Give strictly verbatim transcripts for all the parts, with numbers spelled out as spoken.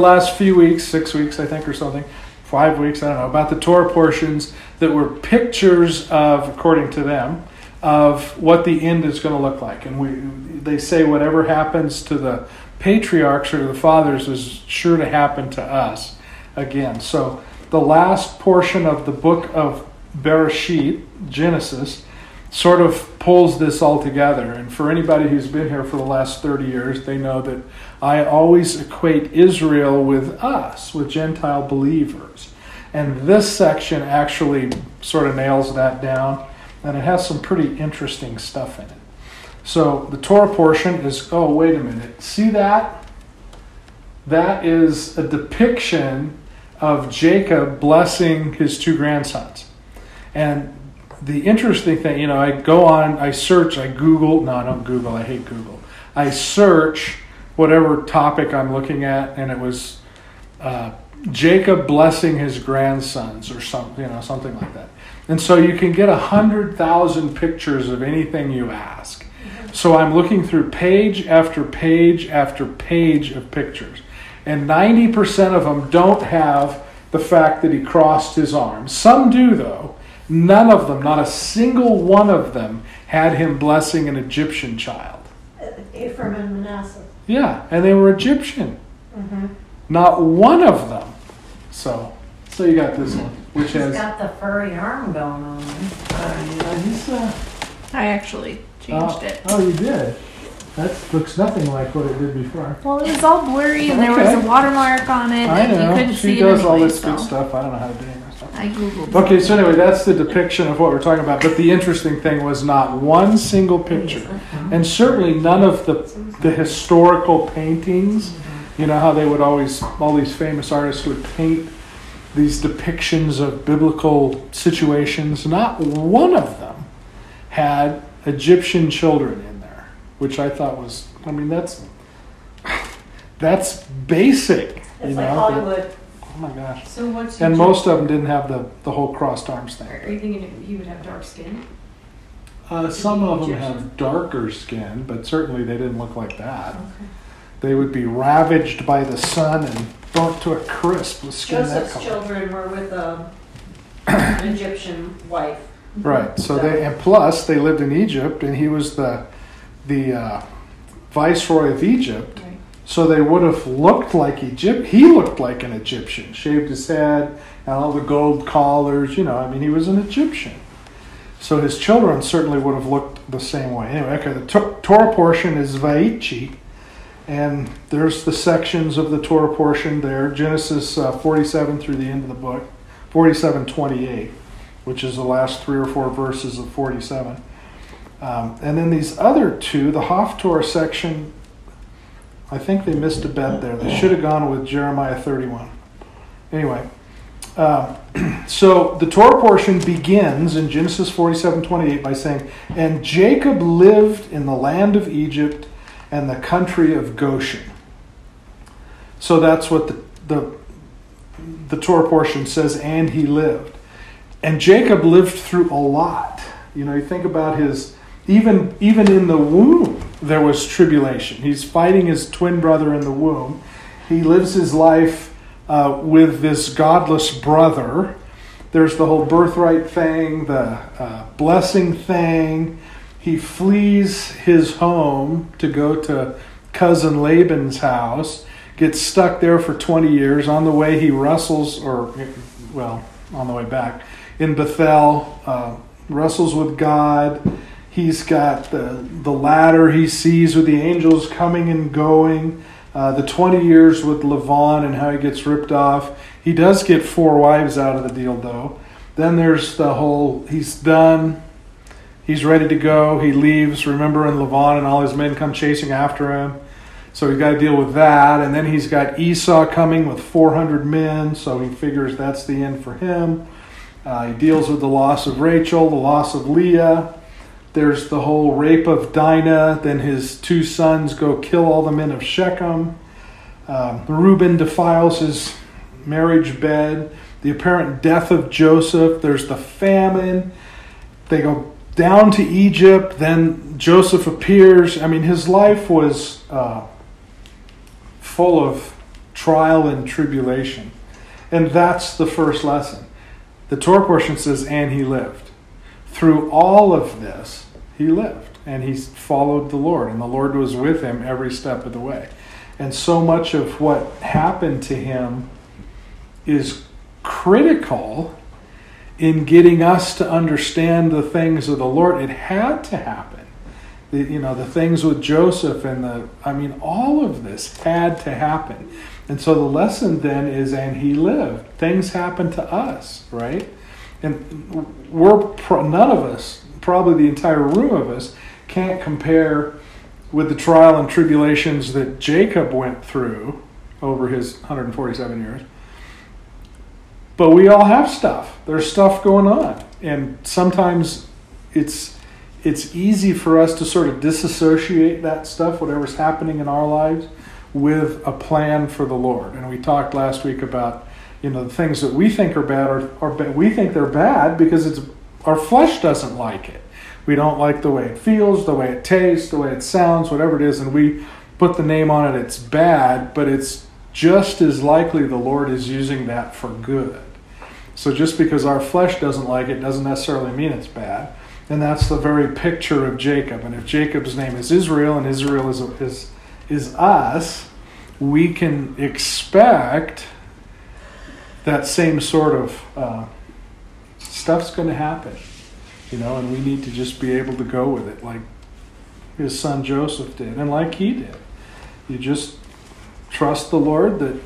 the last few weeks, six weeks I think or something, five weeks, I don't know, about the Torah portions that were pictures of, according to them, of what the end is going to look like. And we they say whatever happens to the patriarchs or to the fathers is sure to happen to us again. So the last portion of the book of Bereshit, Genesis, sort of pulls this all together. And for anybody who's been here for the last thirty years, they know that I always equate Israel with us, with Gentile believers. And this section actually sort of nails that down, and it has some pretty interesting stuff in it. So the Torah portion is, oh, wait a minute, see that? That is a depiction of Jacob blessing his two grandsons. And the interesting thing, you know, I go on, I search, I Google, no, I don't Google, I hate Google. I search whatever topic I'm looking at, and it was uh, Jacob blessing his grandsons or something, you know, something like that. And so you can get one hundred thousand pictures of anything you ask. So I'm looking through page after page after page of pictures. And ninety percent of them don't have the fact that he crossed his arms. Some do, though. None of them, not a single one of them, had him blessing an Egyptian child. Ephraim and Manasseh. Yeah, and they were Egyptian. Mm-hmm. Not one of them. So so you got this one, which has... He's got the furry arm going on. Uh, he's, uh, I actually... changed it. Oh, you did? That looks nothing like what it did before. Well, it was all blurry and okay. There was a watermark on it. I and know. You couldn't she see does it anyway, all this so. Good stuff. I don't know how to do any of that stuff. I Googled Okay, it. So anyway, that's the depiction of what we're talking about. But the interesting thing was not one single picture. And certainly none of the the historical paintings. You know how they would always, all these famous artists would paint these depictions of biblical situations. Not one of them had Egyptian children in there, which I thought was, I mean, that's that's basic. It's you like know, Hollywood. But, oh my gosh. So what's and most of them didn't have the, the whole crossed arms thing. Are you thinking he would have dark skin? Uh, some of Egyptian? Them have darker skin, but certainly they didn't look like that. Okay. They would be ravaged by the sun and burnt to a crisp with skin Joseph's that color. Children were with a, an Egyptian wife. Right. So they and plus they lived in Egypt, and he was the the uh, viceroy of Egypt. Right. So they would have looked like Egypt. He looked like an Egyptian. Shaved his head and all the gold collars. You know, I mean, he was an Egyptian. So his children certainly would have looked the same way. Anyway, okay. The to- Torah portion is Vaichi, and there's the sections of the Torah portion there: Genesis uh, forty-seven through the end of the book, forty-seven twenty-eight. Which is the last three or four verses of forty-seven. Um, and then these other two, the Haftorah section, I think they missed a bet there. They should have gone with Jeremiah thirty-one. Anyway, uh, so the Torah portion begins in Genesis forty-seven twenty-eight by saying, "And Jacob lived in the land of Egypt and the country of Goshen." So that's what the, the, the Torah portion says, and he lived. And Jacob lived through a lot. You know, you think about his, even even in the womb, there was tribulation. He's fighting his twin brother in the womb. He lives his life uh, with this godless brother. There's the whole birthright thing, the uh, blessing thing. He flees his home to go to cousin Laban's house, gets stuck there for twenty years. On the way, he wrestles, or, well, on the way back, in Bethel, uh, wrestles with God. He's got the, the ladder he sees with the angels coming and going. Uh, the twenty years with Laban and how he gets ripped off. He does get four wives out of the deal, though. Then there's the whole, he's done. He's ready to go. He leaves. Remember, and Laban and all his men come chasing after him. So he's got to deal with that. And then he's got Esau coming with four hundred men. So he figures that's the end for him. Uh, he deals with the loss of Rachel, the loss of Leah. There's the whole rape of Dinah. Then his two sons go kill all the men of Shechem. Um, Reuben defiles his marriage bed. The apparent death of Joseph. There's the famine. They go down to Egypt. Then Joseph appears. I mean, his life was uh, full of trial and tribulation. And that's the first lesson. The Torah portion says, and he lived. Through all of this, he lived. And he followed the Lord. And the Lord was with him every step of the way. And so much of what happened to him is critical in getting us to understand the things of the Lord. It had to happen. The, you know, the things with Joseph and the, I mean, all of this had to happen. And so the lesson then is, and he lived. Things happen to us, right? And we're, pro- none of us, probably the entire room of us, can't compare with the trial and tribulations that Jacob went through over his one hundred forty-seven years. But we all have stuff. There's stuff going on. And sometimes it's, it's easy for us to sort of disassociate that stuff, whatever's happening in our lives, with a plan for the Lord. And we talked last week about, you know, the things that we think are bad are, are bad. We think they're bad because it's our flesh doesn't like it. We don't like the way it feels, the way it tastes, the way it sounds, whatever it is, and we put the name on it, it's bad, but it's just as likely the Lord is using that for good. So just because our flesh doesn't like it doesn't necessarily mean it's bad. And that's the very picture of Jacob. And if Jacob's name is Israel and Israel is is is us, we can expect that same sort of uh, stuff's going to happen, you know, and we need to just be able to go with it like his son Joseph did and like he did. You just trust the Lord that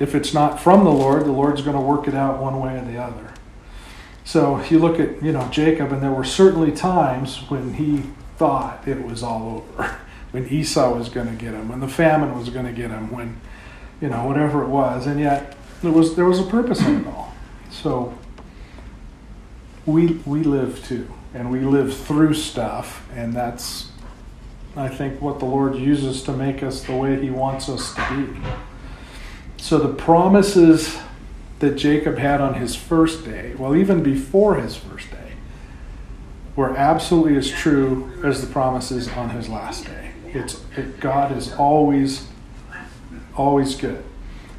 if it's not from the Lord, the Lord's going to work it out one way or the other. So if you look at, you know, Jacob, and there were certainly times when he thought it was all over, when Esau was going to get him, when the famine was going to get him, when, you know, whatever it was. And yet there was there was a purpose in it all. So we we live too, and we live through stuff, and that's, I think, what the Lord uses to make us the way he wants us to be. So the promises that Jacob had on his first day, well, even before his first day, were absolutely as true as the promises on his last day. It's it, God is always, always good.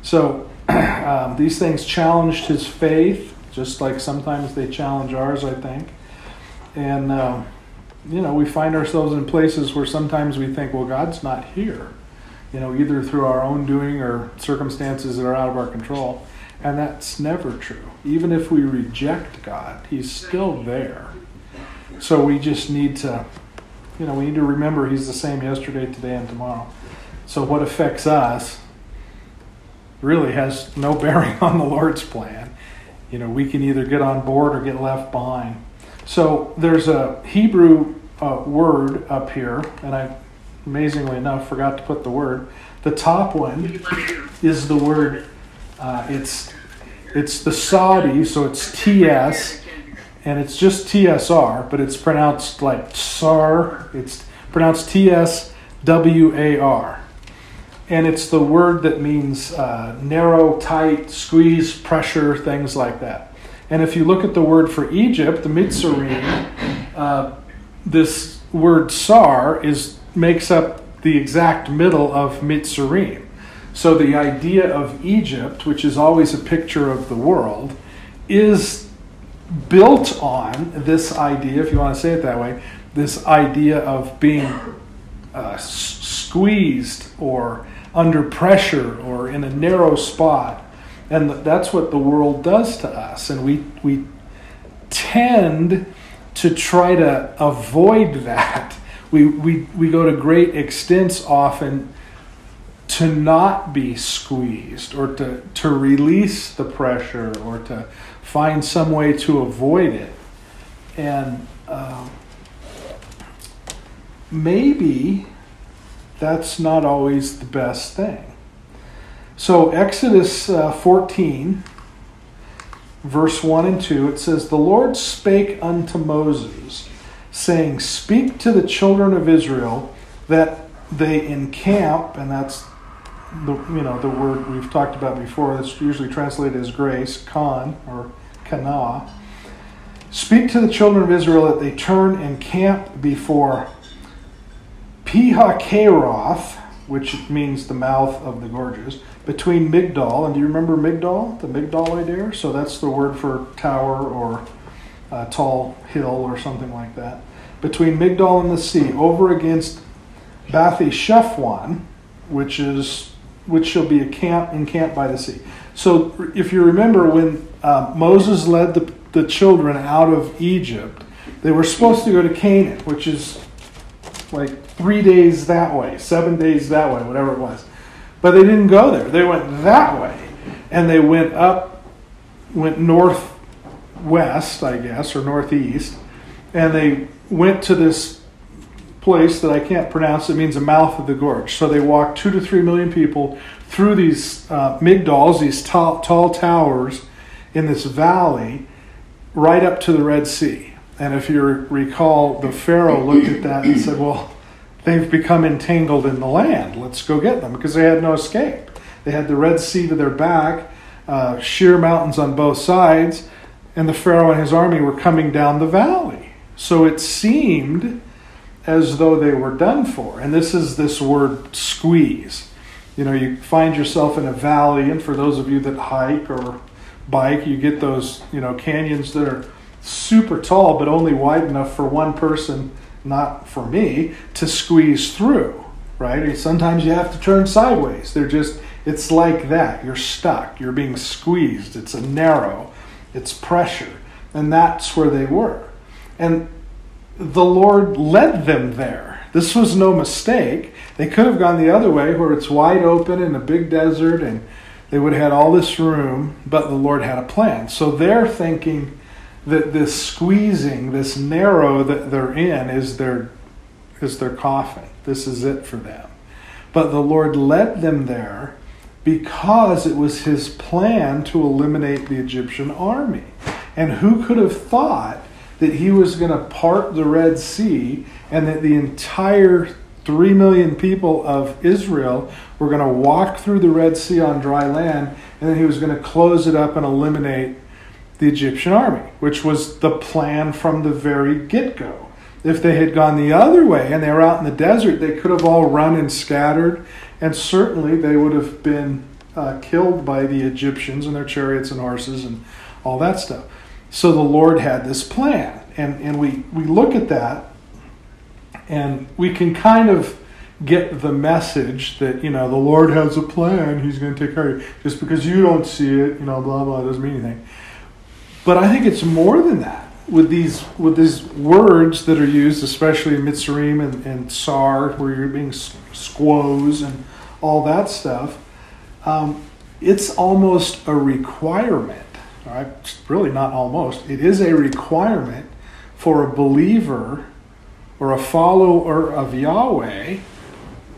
So um, these things challenged his faith, just like sometimes they challenge ours, I think. And, um, you know, we find ourselves in places where sometimes we think, well, God's not here, you know, either through our own doing or circumstances that are out of our control. And that's never true. Even if we reject God, he's still there. So we just need to, you know, we need to remember he's the same yesterday, today, and tomorrow. So what affects us really has no bearing on the Lord's plan. You know, we can either get on board or get left behind. So there's a Hebrew uh, word up here, and I, amazingly enough, forgot to put the word. The top one is the word, uh, it's it's the Saudi, so it's T S. And it's just T S R, but it's pronounced like S A R. It's pronounced T S W A R. And it's the word that means uh, narrow, tight, squeeze, pressure, things like that. And if you look at the word for Egypt, the Mitzrayim, uh, this word S A R is, makes up the exact middle of Mitzrayim. So the idea of Egypt, which is always a picture of the world, is built on this idea, if you want to say it that way, this idea of being uh, s- squeezed or under pressure or in a narrow spot. And th- that's what the world does to us. And we we tend to try to avoid that. We, we, we go to great extents often to not be squeezed or to, to release the pressure or to find some way to avoid it. And uh, maybe that's not always the best thing. So Exodus uh, fourteen, verse one and two, it says, "The Lord spake unto Moses, saying, Speak to the children of Israel that they encamp," and that's the, you know, the word we've talked about before that's usually translated as grace, Kan or Kana. "Speak to the children of Israel that they turn and camp before Pi-hakeroth, which means the mouth of the gorges, between Migdal, and do you remember Migdal, the Migdalite there? So that's the word for tower or uh, tall hill or something like that. Between Migdal and the sea, over against Bathi-Shephuan, which is which shall be a camp encamped by the sea. So if you remember when uh, Moses led the, the children out of Egypt, they were supposed to go to Canaan, which is like three days that way, seven days that way, whatever it was. But they didn't go there. They went that way. And they went up, went northwest, I guess, or northeast. And they went to this place that I can't pronounce. It means the mouth of the gorge. So they walked two to three million people through these uh, Migdals, these tall, tall towers in this valley, right up to the Red Sea. And if you recall, the Pharaoh looked at that and said, well, they've become entangled in the land. Let's go get them, because they had no escape. They had the Red Sea to their back, uh, sheer mountains on both sides, and the Pharaoh and his army were coming down the valley. So it seemed as though they were done for. And this is this word squeeze. You know, you find yourself in a valley, and for those of you that hike or bike, you get those, you know, canyons that are super tall, but only wide enough for one person, not for me, to squeeze through, right? Sometimes you have to turn sideways. They're just, it's like that. You're stuck. You're being squeezed. It's a narrow. It's pressure. And that's where they were. And the Lord led them there. This was no mistake. They could have gone the other way where it's wide open in a big desert and they would have had all this room, but the Lord had a plan. So they're thinking that this squeezing, this narrow that they're in is their is their coffin. This is it for them. But the Lord led them there because it was his plan to eliminate the Egyptian army. And who could have thought that he was going to part the Red Sea and that the entire three million people of Israel were going to walk through the Red Sea on dry land, and then he was going to close it up and eliminate the Egyptian army, which was the plan from the very get-go. If they had gone the other way and they were out in the desert, they could have all run and scattered, and certainly they would have been uh, killed by the Egyptians and their chariots and horses and all that stuff. So the Lord had this plan, and, and we, we look at that, and we can kind of get the message that, you know, the Lord has a plan, he's going to take care of you. Just because you don't see it, you know, blah, blah, doesn't mean anything. But I think it's more than that with these with these words that are used, especially in Mitzrayim and, and Sar, where you're being squoze and all that stuff. Um, it's almost a requirement. All right? Really not almost. It is a requirement for a believer or a follower of Yahweh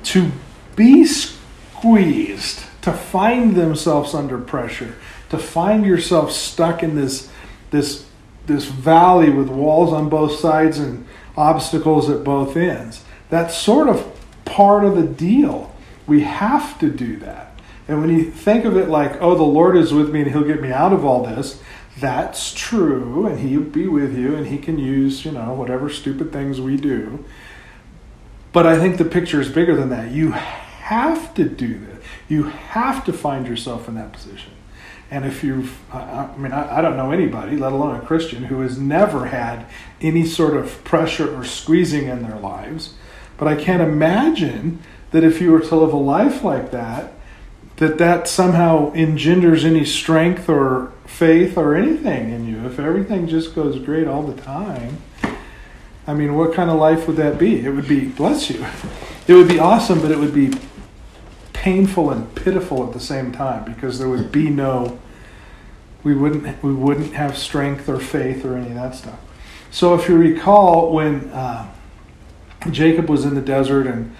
to be squeezed, to find themselves under pressure, to find yourself stuck in this This this valley with walls on both sides and obstacles at both ends. That's sort of part of the deal. We have to do that. And when you think of it like, oh, the Lord is with me and he'll get me out of all this, that's true, and he'll be with you, and he can use, you know, whatever stupid things we do. But I think the picture is bigger than that. You have to do this. You have to find yourself in that position. And if you've, I mean, I don't know anybody, let alone a Christian, who has never had any sort of pressure or squeezing in their lives. But I can't imagine that if you were to live a life like that, that that somehow engenders any strength or faith or anything in you. If everything just goes great all the time, I mean, what kind of life would that be? It would be, bless you, it would be awesome, but it would be painful and pitiful at the same time, because there would be no, we wouldn't we wouldn't have strength or faith or any of that stuff. So if you recall, when uh, Jacob was in the desert and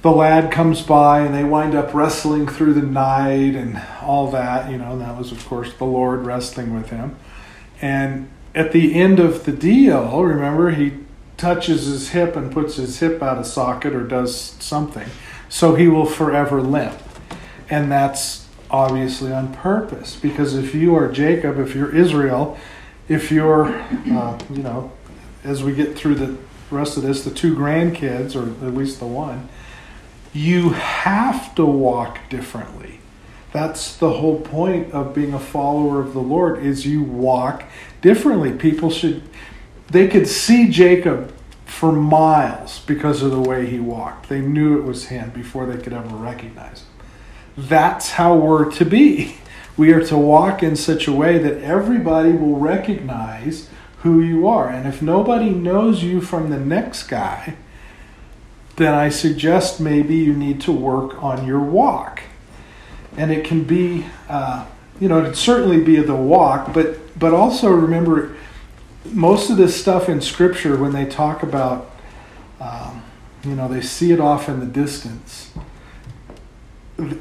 the lad comes by and they wind up wrestling through the night and all that, you know, and that was of course the Lord wrestling with him. And at the end of the deal, remember, he touches his hip and puts his hip out of socket or does something. So he will forever limp. And that's obviously on purpose. Because if you are Jacob, if you're Israel, if you're, uh, you know, as we get through the rest of this, the two grandkids, or at least the one, You have to walk differently. That's the whole point of being a follower of the Lord, is you walk differently. People should, they could see Jacob for miles because of the way he walked. They knew it was him before they could ever recognize him. That's how we're to be. We are to walk in such a way that everybody will recognize who you are. And if nobody knows you from the next guy, then I suggest maybe you need to work on your walk. And it can be, uh, you know, it'd certainly be the walk, but but also remember, most of this stuff in Scripture, when they talk about, um, you know, they see it off in the distance.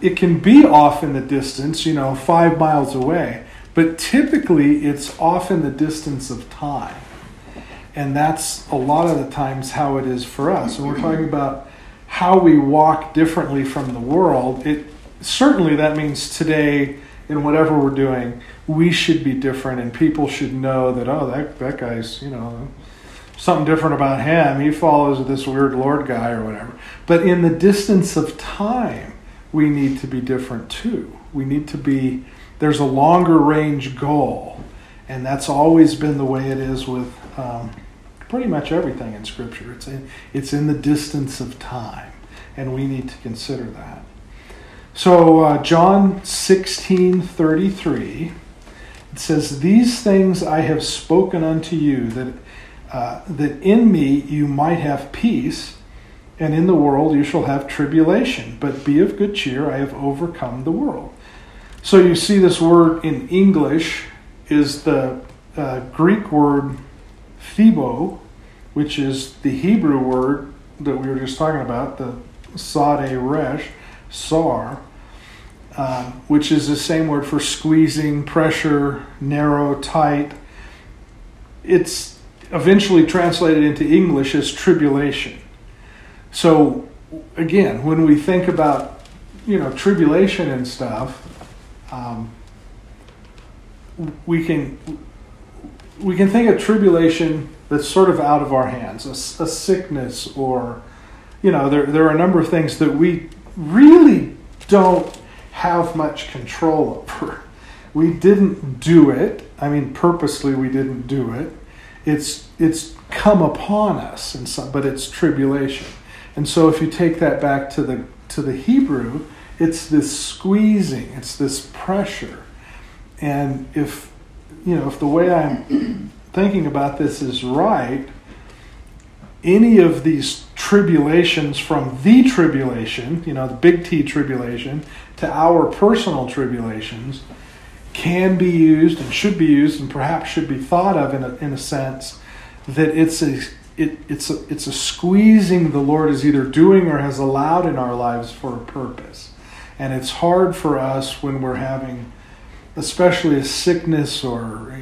It can be off in the distance, you know, five miles away, but typically it's off in the distance of time. And that's a lot of the times how it is for us. And we're talking about how we walk differently from the world. It certainly, that means today, in whatever we're doing, we should be different, and people should know that, oh, that, that guy's, you know, something different about him. He follows this weird Lord guy or whatever. But in the distance of time, we need to be different too. We need to be, there's a longer range goal. And that's always been the way it is with um, pretty much everything in Scripture. It's in, it's in the distance of time, and we need to consider that. So uh, John sixteen thirty-three, it says, "These things I have spoken unto you, that uh, that in me you might have peace, and in the world you shall have tribulation. But be of good cheer, I have overcome the world." So you see this word in English is the uh, Greek word phoebo, which is the Hebrew word that we were just talking about, the sade resh, sar, uh, which is the same word for squeezing, pressure, narrow, tight. It's eventually translated into English as tribulation. So again, when we think about, you know, tribulation and stuff, um, we can we can think of tribulation that's sort of out of our hands, a, a sickness, or, you know, there there are a number of things that we really don't have much control over. We didn't do it. I mean, purposely we didn't do it. It's it's come upon us, and so, but it's tribulation. And so if you take that back to the to the Hebrew, it's this squeezing, it's this pressure. And if, you know, if the way I'm thinking about this is right, any of these tribulations, from the tribulation, you know, the big T tribulation, to our personal tribulations, can be used and should be used, and perhaps should be thought of in a, in a sense that it's a it it's a, it's a squeezing the Lord is either doing or has allowed in our lives for a purpose. And it's hard for us when we're having, especially a sickness or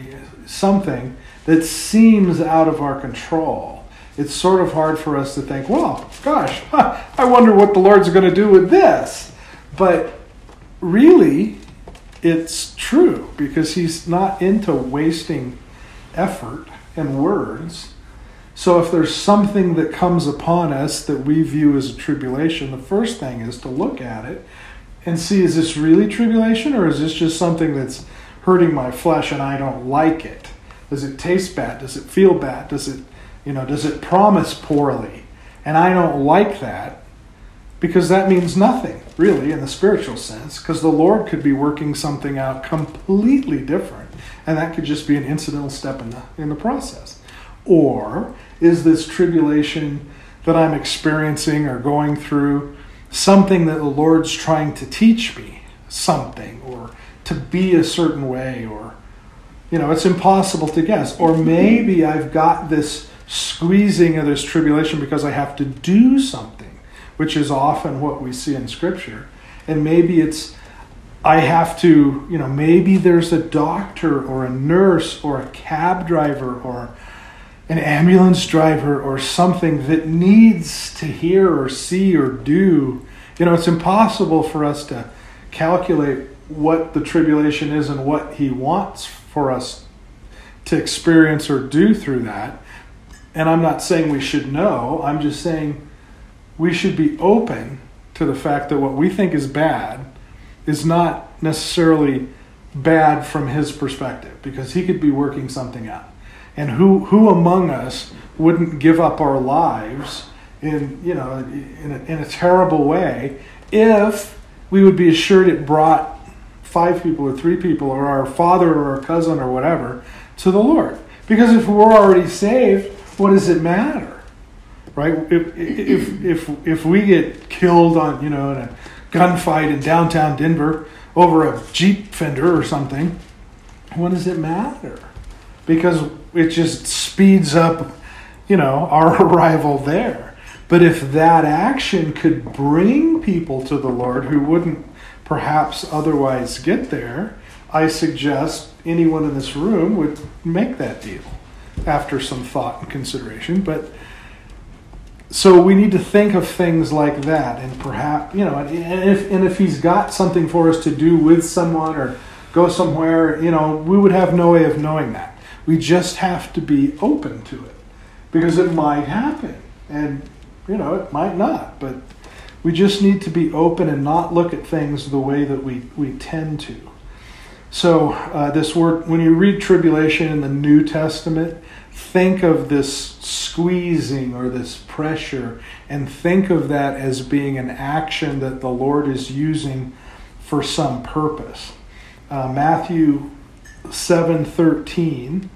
something that seems out of our control. It's sort of hard for us to think, well, gosh, huh, I wonder what the Lord's going to do with this. But really, it's true, because he's not into wasting effort and words. So if there's something that comes upon us that we view as a tribulation, the first thing is to look at it and see, is this really tribulation, or is this just something that's hurting my flesh and I don't like it? Does it taste bad? Does it feel bad? Does it, you know, does it promise poorly? And I don't like that, because that means nothing, really, in the spiritual sense, because the Lord could be working something out completely different, and that could just be an incidental step in the in the process. Or is this tribulation that I'm experiencing or going through something that the Lord's trying to teach me something, or to be a certain way, or, you know, it's impossible to guess. Or maybe I've got this squeezing of this tribulation because I have to do something, which is often what we see in Scripture. And maybe it's, I have to, you know, maybe there's a doctor or a nurse or a cab driver or an ambulance driver or something that needs to hear or see or do. You know, it's impossible for us to calculate what the tribulation is and what he wants for us to experience or do through that. And I'm not saying we should know. I'm just saying we should be open to the fact that what we think is bad is not necessarily bad from his perspective, because he could be working something out. And who who among us wouldn't give up our lives in you know in a, in a terrible way if we would be assured it brought five people or three people or our father or our cousin or whatever to the Lord? Because if we're already saved, what does it matter, right? If if if if we get killed on you know in a gunfight in downtown Denver over a Jeep fender or something, what does it matter? Because it just speeds up, you know, our arrival there. But if that action could bring people to the Lord who wouldn't perhaps otherwise get there, I suggest anyone in this room would make that deal after some thought and consideration. But so we need to think of things like that, and perhaps, you know, and if and if he's got something for us to do with someone or go somewhere, you know, we would have no way of knowing that. We just have to be open to it, because it might happen, and, you know, it might not. But we just need to be open and not look at things the way that we, we tend to. So uh, this word, when you read tribulation in the New Testament, think of this squeezing or this pressure, and think of that as being an action that the Lord is using for some purpose. Uh, Matthew seven thirteen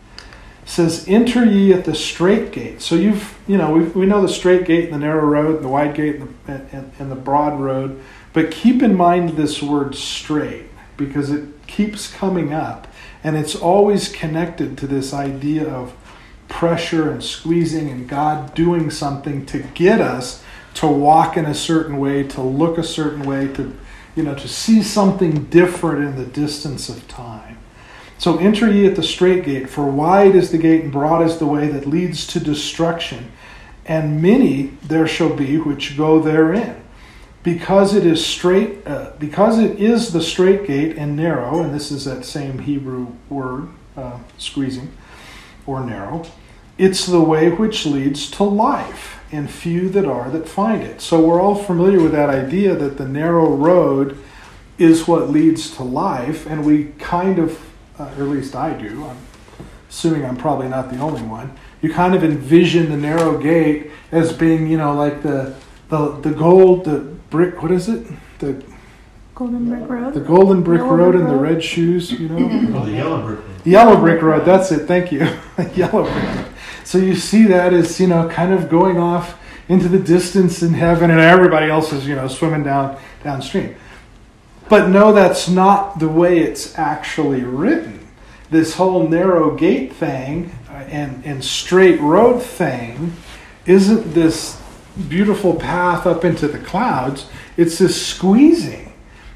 says, "Enter ye at the straight gate." So you've you know we we know the straight gate and the narrow road and the wide gate and the, and, and the broad road, but keep in mind this word "straight," because it keeps coming up, and it's always connected to this idea of pressure and squeezing and God doing something to get us to walk in a certain way, to look a certain way, to you know to see something different in the distance of time. So enter ye at the straight gate, for wide is the gate and broad is the way that leads to destruction, and many there shall be which go therein. Because it is straight, uh, because it is the straight gate and narrow, and this is that same Hebrew word, uh, squeezing or narrow, it's the way which leads to life, and few that are that find it. So we're all familiar with that idea that the narrow road is what leads to life, and we kind of, uh, or at least I do, I'm assuming I'm probably not the only one, you kind of envision the narrow gate as being, you know, like the the the gold, the brick, what is it? The Golden Brick Road. The Golden Brick Yellow Road and the red shoes, you know? Oh, the Yellow Brick Road. The Yellow Brick Road, that's it, thank you. The Yellow Brick Road. So you see that as, you know, kind of going off into the distance in heaven, and everybody else is, you know, swimming down downstream. But no, that's not the way it's actually written. This whole narrow gate thing and, and straight road thing isn't this beautiful path up into the clouds. It's this squeezing.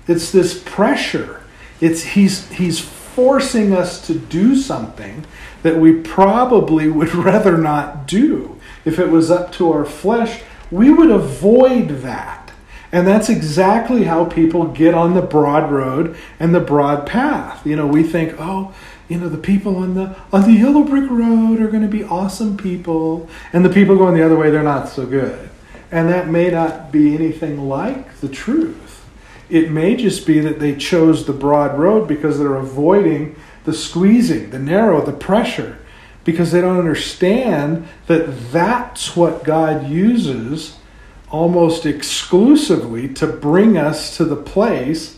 It's this pressure. It's he's he's forcing us to do something that we probably would rather not do. If it was up to our flesh, we would avoid that. And that's exactly how people get on the broad road and the broad path. You know, we think, oh, you know, the people on the on the Yellow Brick Road are going to be awesome people, and the people going the other way, they're not so good. And that may not be anything like the truth. It may just be that they chose the broad road because they're avoiding the squeezing, the narrow, the pressure, because they don't understand that that's what God uses almost exclusively to bring us to the place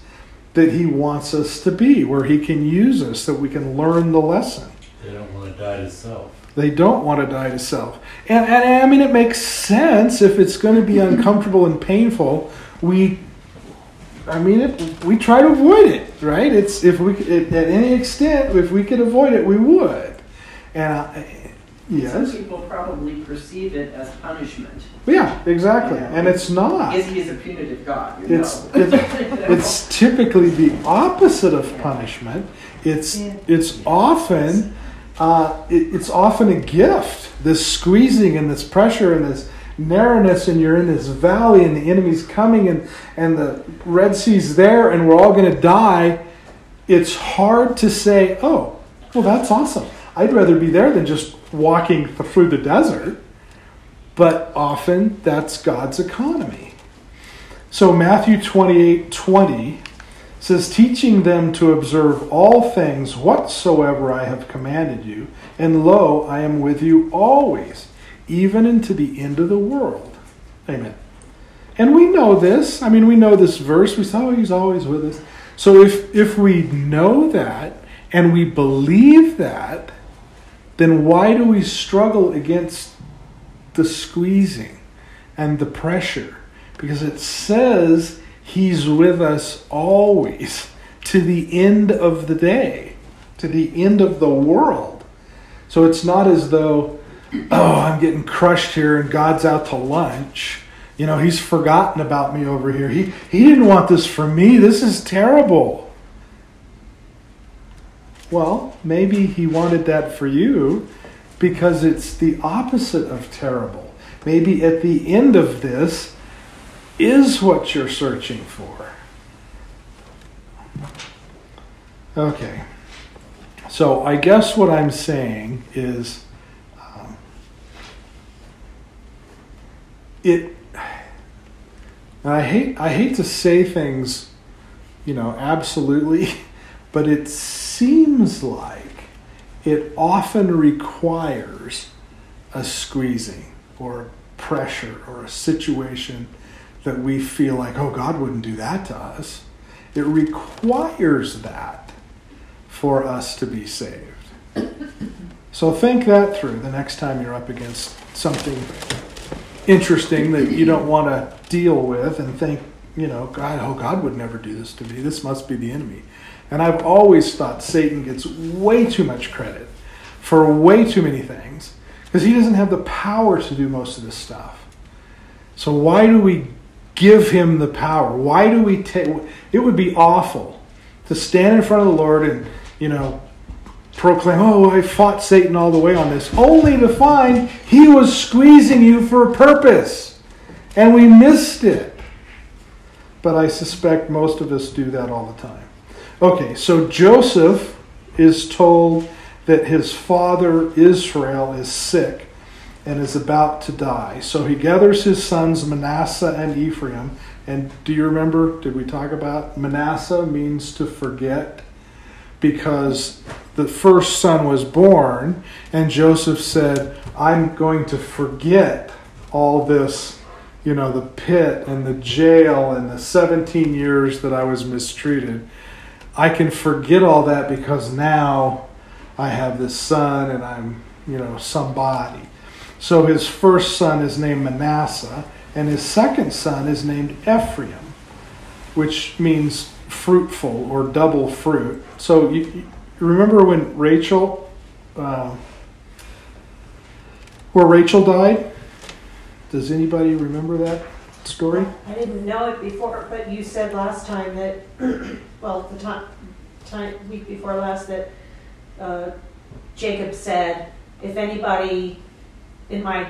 that he wants us to be, where he can use us, that we can learn the lesson. They don't want to die to self. They don't want to die to self. And, and I mean, it makes sense if it's going to be uncomfortable and painful. We, I mean, it, we try to avoid it, right? It's if we it, at any extent, if we could avoid it, we would. And I, yes, some people probably perceive it as punishment. Yeah, exactly, yeah. And it's not. Is he is a punitive God? You it's know. It, it's typically the opposite of punishment. It's yeah. it's often. Uh, it, it's often a gift, this squeezing and this pressure and this narrowness, and you're in this valley and the enemy's coming and, and the Red Sea's there and we're all going to die. It's hard to say, oh, well, that's awesome. I'd rather be there than just walking through the desert. But often that's God's economy. So Matthew twenty-eight twenty says, teaching them to observe all things whatsoever I have commanded you, and lo, I am with you always, even unto the end of the world. Amen. And we know this. I mean, we know this verse. We say, oh, he's always with us. So if, if we know that and we believe that, then why do we struggle against the squeezing and the pressure? Because it says he's with us always, to the end of the day, to the end of the world. So it's not as though, oh, I'm getting crushed here and God's out to lunch. You know, he's forgotten about me over here. He, he didn't want this for me. This is terrible. Well, maybe he wanted that for you because it's the opposite of terrible. Maybe at the end of this is what you're searching for. Okay. So I guess what I'm saying is um, it... And I hate I hate to say things, you know, absolutely, but it seems like it often requires a squeezing or a pressure or a situation that we feel like, oh, God wouldn't do that to us. It requires that for us to be saved. So think that through the next time you're up against something interesting that you don't want to deal with and think, you know, God, oh, God would never do this to me. This must be the enemy. And I've always thought Satan gets way too much credit for way too many things because he doesn't have the power to do most of this stuff. So why do we give him the power? Why do we take... It would be awful to stand in front of the Lord and, you know, proclaim, oh, I fought Satan all the way on this, only to find he was squeezing you for a purpose, and we missed it. But I suspect most of us do that all the time. Okay, so Joseph is told that his father Israel is sick and is about to die. So he gathers his sons Manasseh and Ephraim. And do you remember, did we talk about Manasseh means to forget? Because the first son was born, and Joseph said, I'm going to forget all this, you know, the pit and the jail and the seventeen years that I was mistreated. I can forget all that because now I have this son and I'm, you know, somebody. So his first son is named Manasseh, and his second son is named Ephraim, which means fruitful or double fruit. So you, you remember when Rachel, uh, where Rachel died? Does anybody remember that story? I didn't know it before, but you said last time that, well, the time, time week before last that uh, Jacob said, if anybody in my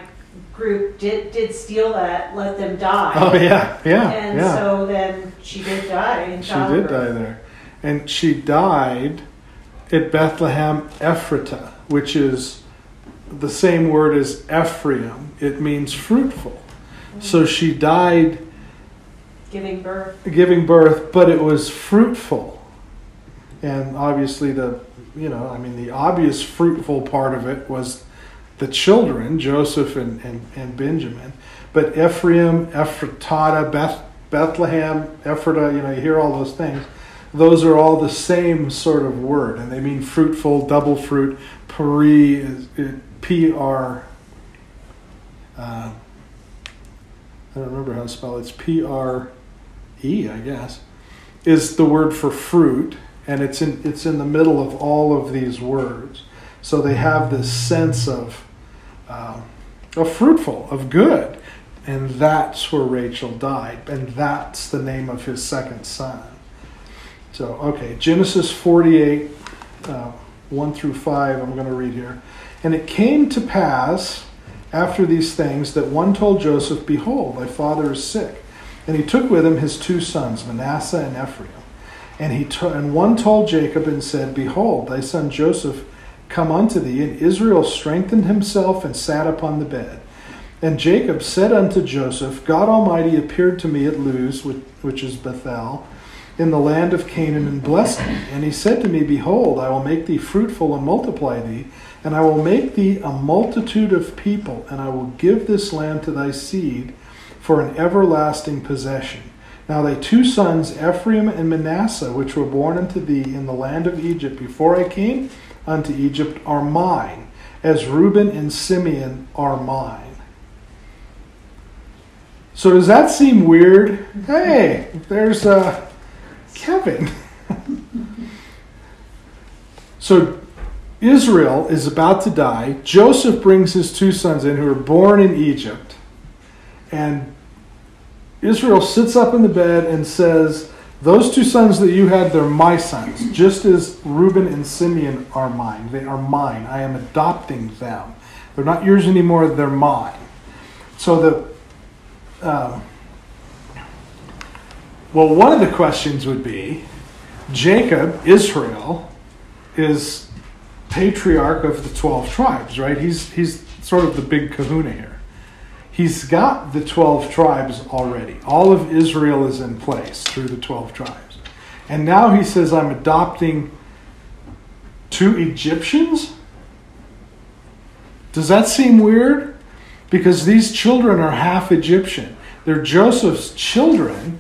group did did steal that, let them die. Oh yeah, yeah. And yeah. So then she did die. In she did die there, and she died at Bethlehem Ephrathah, which is the same word as Ephraim. It means fruitful. Mm-hmm. So she died giving birth. Giving birth, but it was fruitful, and obviously the you know I mean the obvious fruitful part of it was the children, Joseph and, and, and Benjamin. But Ephraim, Ephrathah, Beth, Bethlehem, Ephrathah, you know, you hear all those things. Those are all the same sort of word, and they mean fruitful, double fruit. Peri is P R, uh, I don't remember how to spell it. It's P R E, I guess, is the word for fruit, and it's in it's in the middle of all of these words. So they have this sense of, um, of fruitful, of good. And that's where Rachel died. And that's the name of his second son. So, okay, Genesis forty-eight, uh, one through five, I'm going to read here. And it came to pass after these things that one told Joseph, behold, thy father is sick. And he took with him his two sons, Manasseh and Ephraim. And, he to- and one told Jacob and said, behold, thy son Joseph come unto thee. And Israel strengthened himself and sat upon the bed. And Jacob said unto Joseph, God Almighty appeared to me at Luz, which is Bethel, in the land of Canaan, and blessed me. And he said to me, Behold, I will make thee fruitful and multiply thee, and I will make thee a multitude of people, and I will give this land to thy seed for an everlasting possession. Now thy two sons, Ephraim and Manasseh, which were born unto thee in the land of Egypt before I came unto Egypt, are mine, as Reuben and Simeon are mine. So does that seem weird? Hey, there's uh, Kevin. So Israel is about to die. Joseph brings his two sons in who are born in Egypt. And Israel sits up in the bed and says, those two sons that you had, they're my sons, just as Reuben and Simeon are mine. They are mine. I am adopting them. They're not yours anymore. They're mine. So the Um, well, one of the questions would be, Jacob, Israel, is patriarch of the twelve tribes, right? He's he's sort of the big kahuna here. He's got the twelve tribes already. All of Israel is in place through the twelve tribes. And now he says, I'm adopting two Egyptians? Does that seem weird? Because these children are half Egyptian. They're Joseph's children,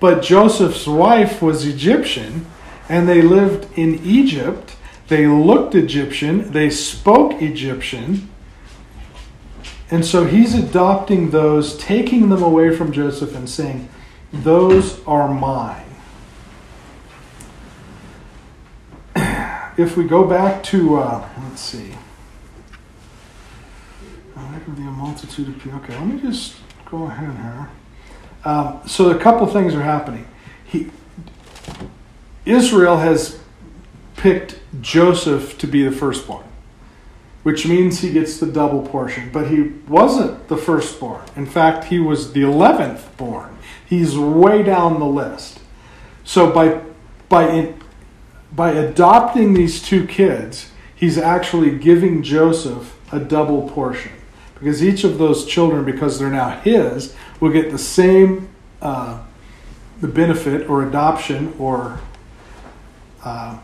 but Joseph's wife was Egyptian, and they lived in Egypt. They looked Egyptian. They spoke Egyptian. And so he's adopting those, taking them away from Joseph and saying, those are mine. If we go back to, uh, let's see. Be a multitude of people. Okay, let me just go ahead here. Um, so a couple things are happening. He, Israel has picked Joseph to be the firstborn, which means he gets the double portion. But he wasn't the firstborn. In fact, he was the eleventh born. He's way down the list. So by by in, by adopting these two kids, he's actually giving Joseph a double portion. Because each of those children, because they're now his, will get the same uh, the benefit or adoption or uh,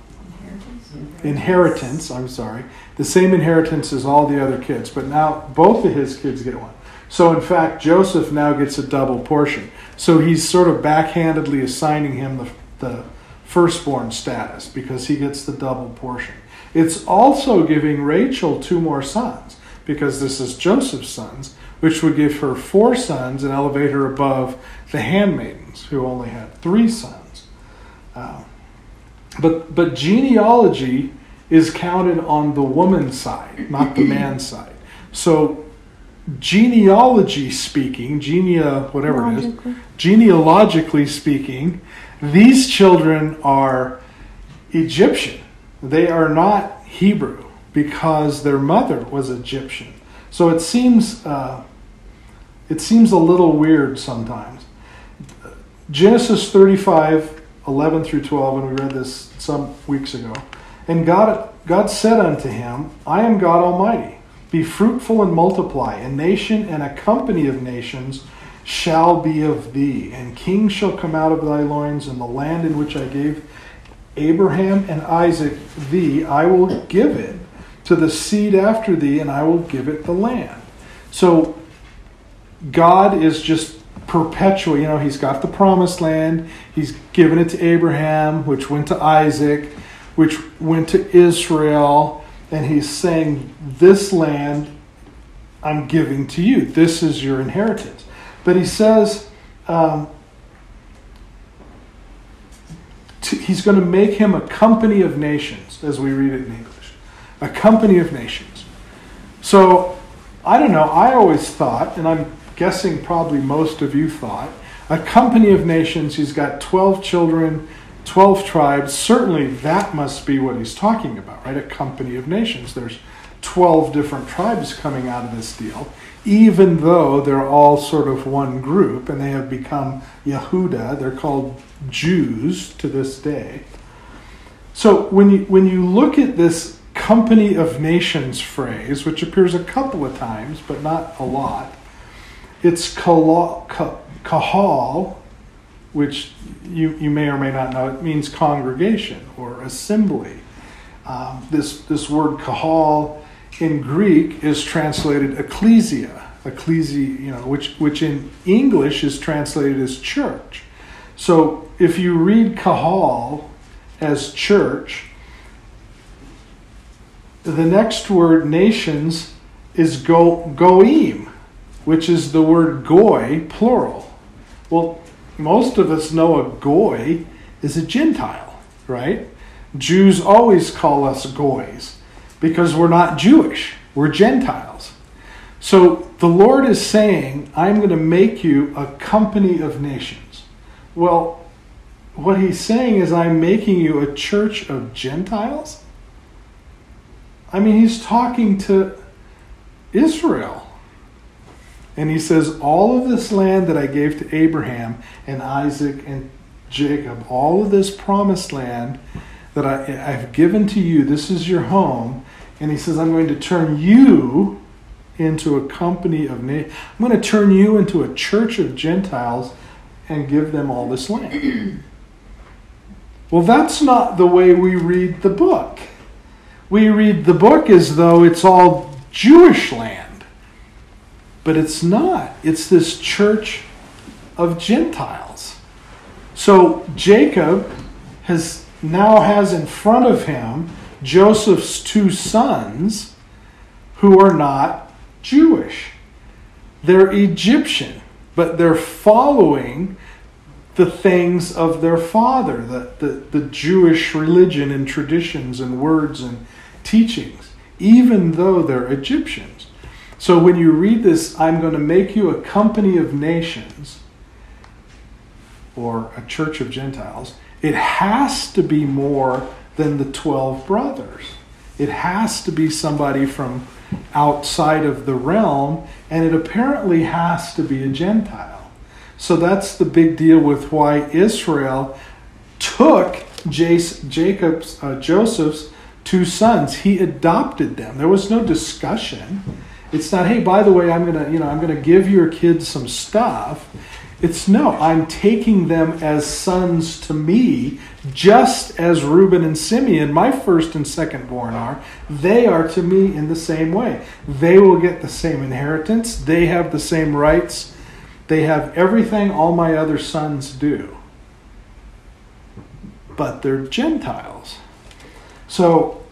inheritance. inheritance, I'm sorry, the same inheritance as all the other kids. But now both of his kids get one. So in fact, Joseph now gets a double portion. So he's sort of backhandedly assigning him the, the firstborn status because he gets the double portion. It's also giving Rachel two more sons, because this is Joseph's sons, which would give her four sons and elevate her above the handmaidens, who only had three sons. Um, but but genealogy is counted on the woman's side, not the man's side. So genealogy speaking, genea, whatever it is, genealogically speaking, these children are Egyptian. They are not Hebrew, because their mother was Egyptian. So it seems uh, it seems a little weird sometimes. Genesis thirty-five, eleven through twelve, and we read this some weeks ago. And God, God said unto him, I am God Almighty. Be fruitful and multiply. A nation and a company of nations shall be of thee. And kings shall come out of thy loins, and the land in which I gave Abraham and Isaac thee, I will give it to the seed after thee, and I will give it the land. So God is just perpetual. You know, he's got the promised land. He's given it to Abraham, which went to Isaac, which went to Israel. And he's saying, this land I'm giving to you. This is your inheritance. But he says, um, to, he's going to make him a company of nations, as we read it in English. A company of nations. So, I don't know, I always thought, and I'm guessing probably most of you thought, a company of nations, he's got twelve children, twelve tribes, certainly that must be what he's talking about, right? A company of nations. There's twelve different tribes coming out of this deal, even though they're all sort of one group, and they have become Yehuda, they're called Jews to this day. So, when you when you look at this company of nations phrase, which appears a couple of times, but not a lot. It's kahal, which you, you may or may not know, it means congregation or assembly. Um, this, this word kahal in Greek is translated ecclesia, ecclesia, you know, which, which in English is translated as church. So if you read kahal as church, the next word, nations, is go, goyim, which is the word goy, plural. Well, most of us know a goy is a Gentile, right? Jews always call us goys because we're not Jewish, we're Gentiles. So the Lord is saying, I'm going to make you a company of nations. Well, what he's saying is, I'm making you a church of Gentiles? I mean, he's talking to Israel. And he says, all of this land that I gave to Abraham and Isaac and Jacob, all of this promised land that I, I've given to you, this is your home. And he says, I'm going to turn you into a company of nations. I'm going to turn you into a church of Gentiles and give them all this land. Well, that's not the way we read the book. We read the book as though it's all Jewish land. But it's not. It's this church of Gentiles. So Jacob has now has in front of him Joseph's two sons who are not Jewish. They're Egyptian, but they're following the things of their father, the, the, the Jewish religion and traditions and words and teachings, even though they're Egyptians. So when you read this, I'm going to make you a company of nations or a church of Gentiles, it has to be more than the twelve brothers. It has to be somebody from outside of the realm, and it apparently has to be a Gentile. So that's the big deal with why Israel took Jacob's, uh, Joseph's two sons. He adopted them. There was no discussion. It's not, hey, by the way, I'm gonna, you know, I'm gonna give your kids some stuff. It's no, I'm taking them as sons to me, just as Reuben and Simeon, my first and second born, are. They are to me in the same way. They will get the same inheritance. They have the same rights. They have everything all my other sons do. But they're Gentiles. So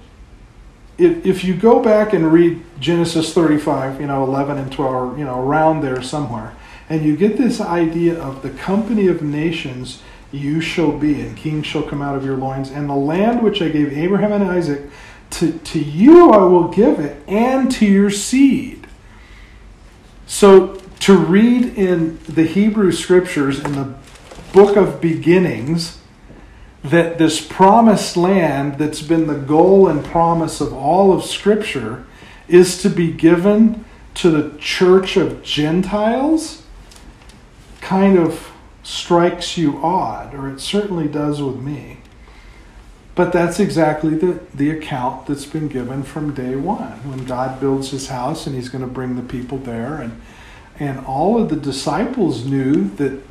if, if you go back and read Genesis thirty-five, you know, eleven and twelve, or, you know, around there somewhere, and you get this idea of the company of nations you shall be, and kings shall come out of your loins, and the land which I gave Abraham and Isaac, to, to you I will give it, and to your seed. So to read in the Hebrew scriptures, in the book of beginnings, that this promised land that's been the goal and promise of all of scripture is to be given to the church of Gentiles, kind of strikes you odd, or it certainly does with me. But that's exactly the, the account that's been given from day one, when God builds his house and he's going to bring the people there. And, and all of the disciples knew that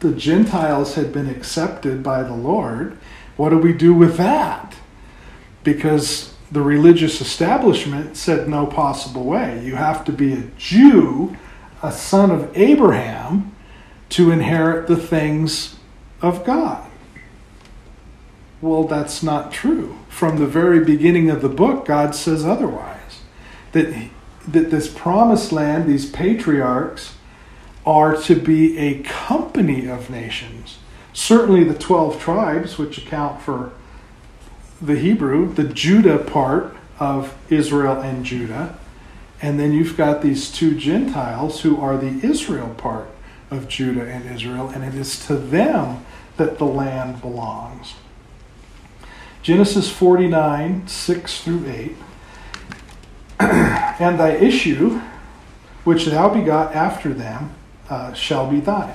the Gentiles had been accepted by the Lord. What do we do with that? Because the religious establishment said no possible way. You have to be a Jew, a son of Abraham, to inherit the things of God. Well, that's not true. From the very beginning of the book, God says otherwise. That, that this promised land, these patriarchs, are to be a company of nations. Certainly the twelve tribes, which account for the Hebrew, the Judah part of Israel and Judah. And then you've got these two Gentiles who are the Israel part of Judah and Israel, and it is to them that the land belongs. Genesis forty-nine, six through eight. And thy issue, which thou begot after them, uh, shall be thine.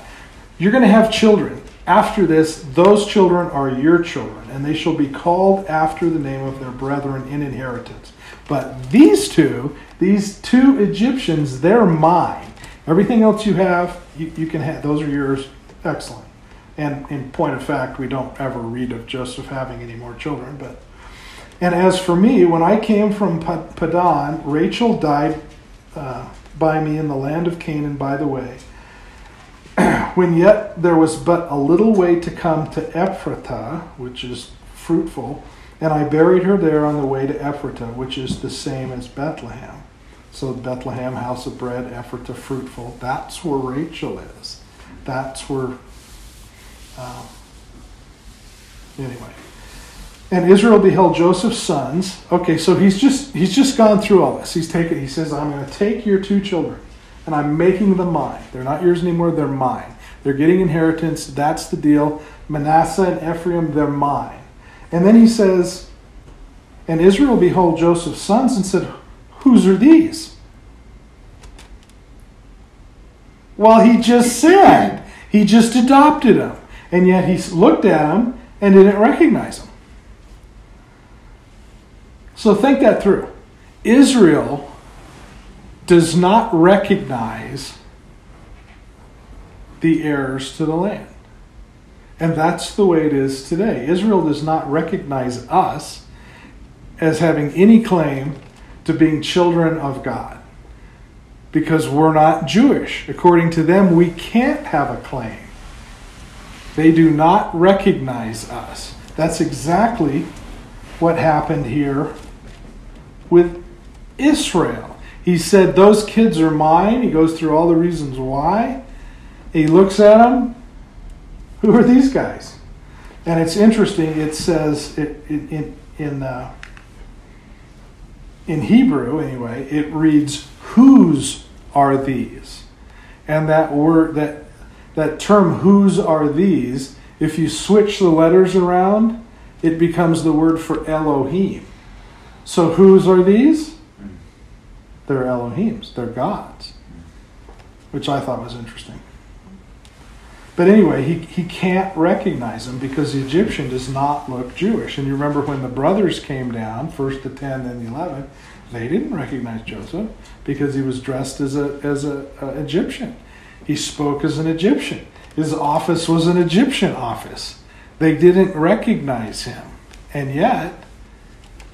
You're going to have children. After this, those children are your children, and they shall be called after the name of their brethren in inheritance. But these two, these two Egyptians, they're mine. Everything else you have, you, you can have. Those are yours. Excellent. And in point of fact, we don't ever read of Joseph having any more children. But and as for me, when I came from Padan, Rachel died uh, by me in the land of Canaan by the way, when yet there was but a little way to come to Ephrathah, which is fruitful, and I buried her there on the way to Ephrathah, which is the same as Bethlehem. So Bethlehem, house of bread, Ephrathah, fruitful. That's where Rachel is. That's where... Um, anyway. And Israel beheld Joseph's sons. Okay, so he's just he's just gone through all this. He's taken. He says, I'm going to take your two children, and I'm making them mine. They're not yours anymore. They're mine. They're getting inheritance. That's the deal. Manasseh and Ephraim, they're mine. And then he says, and Israel beheld Joseph's sons and said, whose are these? Well, he just said, he just adopted them. And yet he looked at them and didn't recognize them. So think that through. Israel does not recognize the heirs to the land. And that's the way it is today. Israel does not recognize us as having any claim to being children of God because we're not Jewish. According to them, we can't have a claim. They do not recognize us. That's exactly what happened here with Israel. He said, those kids are mine. He goes through all the reasons why. He looks at them. Who are these guys? And it's interesting. It says it, it, it, in uh, in Hebrew, anyway, it reads, "Whose are these?" And that word, that that term, "Whose are these?" If you switch the letters around, it becomes the word for Elohim. So, whose are these? They're Elohims. They're gods, which I thought was interesting. But anyway, he, he can't recognize them because the Egyptian does not look Jewish. And you remember when the brothers came down, first the ten, then the eleven, they didn't recognize Joseph because he was dressed as a as a, a Egyptian. He spoke as an Egyptian. His office was an Egyptian office. They didn't recognize him. And yet,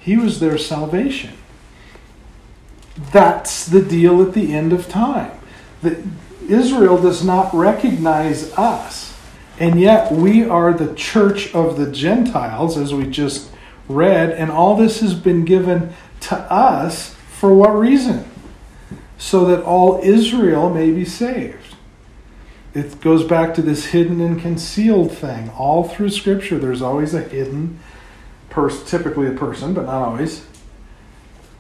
he was their salvation. That's the deal at the end of time. The, Israel does not recognize us, and yet we are the church of the Gentiles, as we just read, and all this has been given to us for what reason? So that all Israel may be saved. It goes back to this hidden and concealed thing. All through Scripture, there's always a hidden person, typically a person, but not always.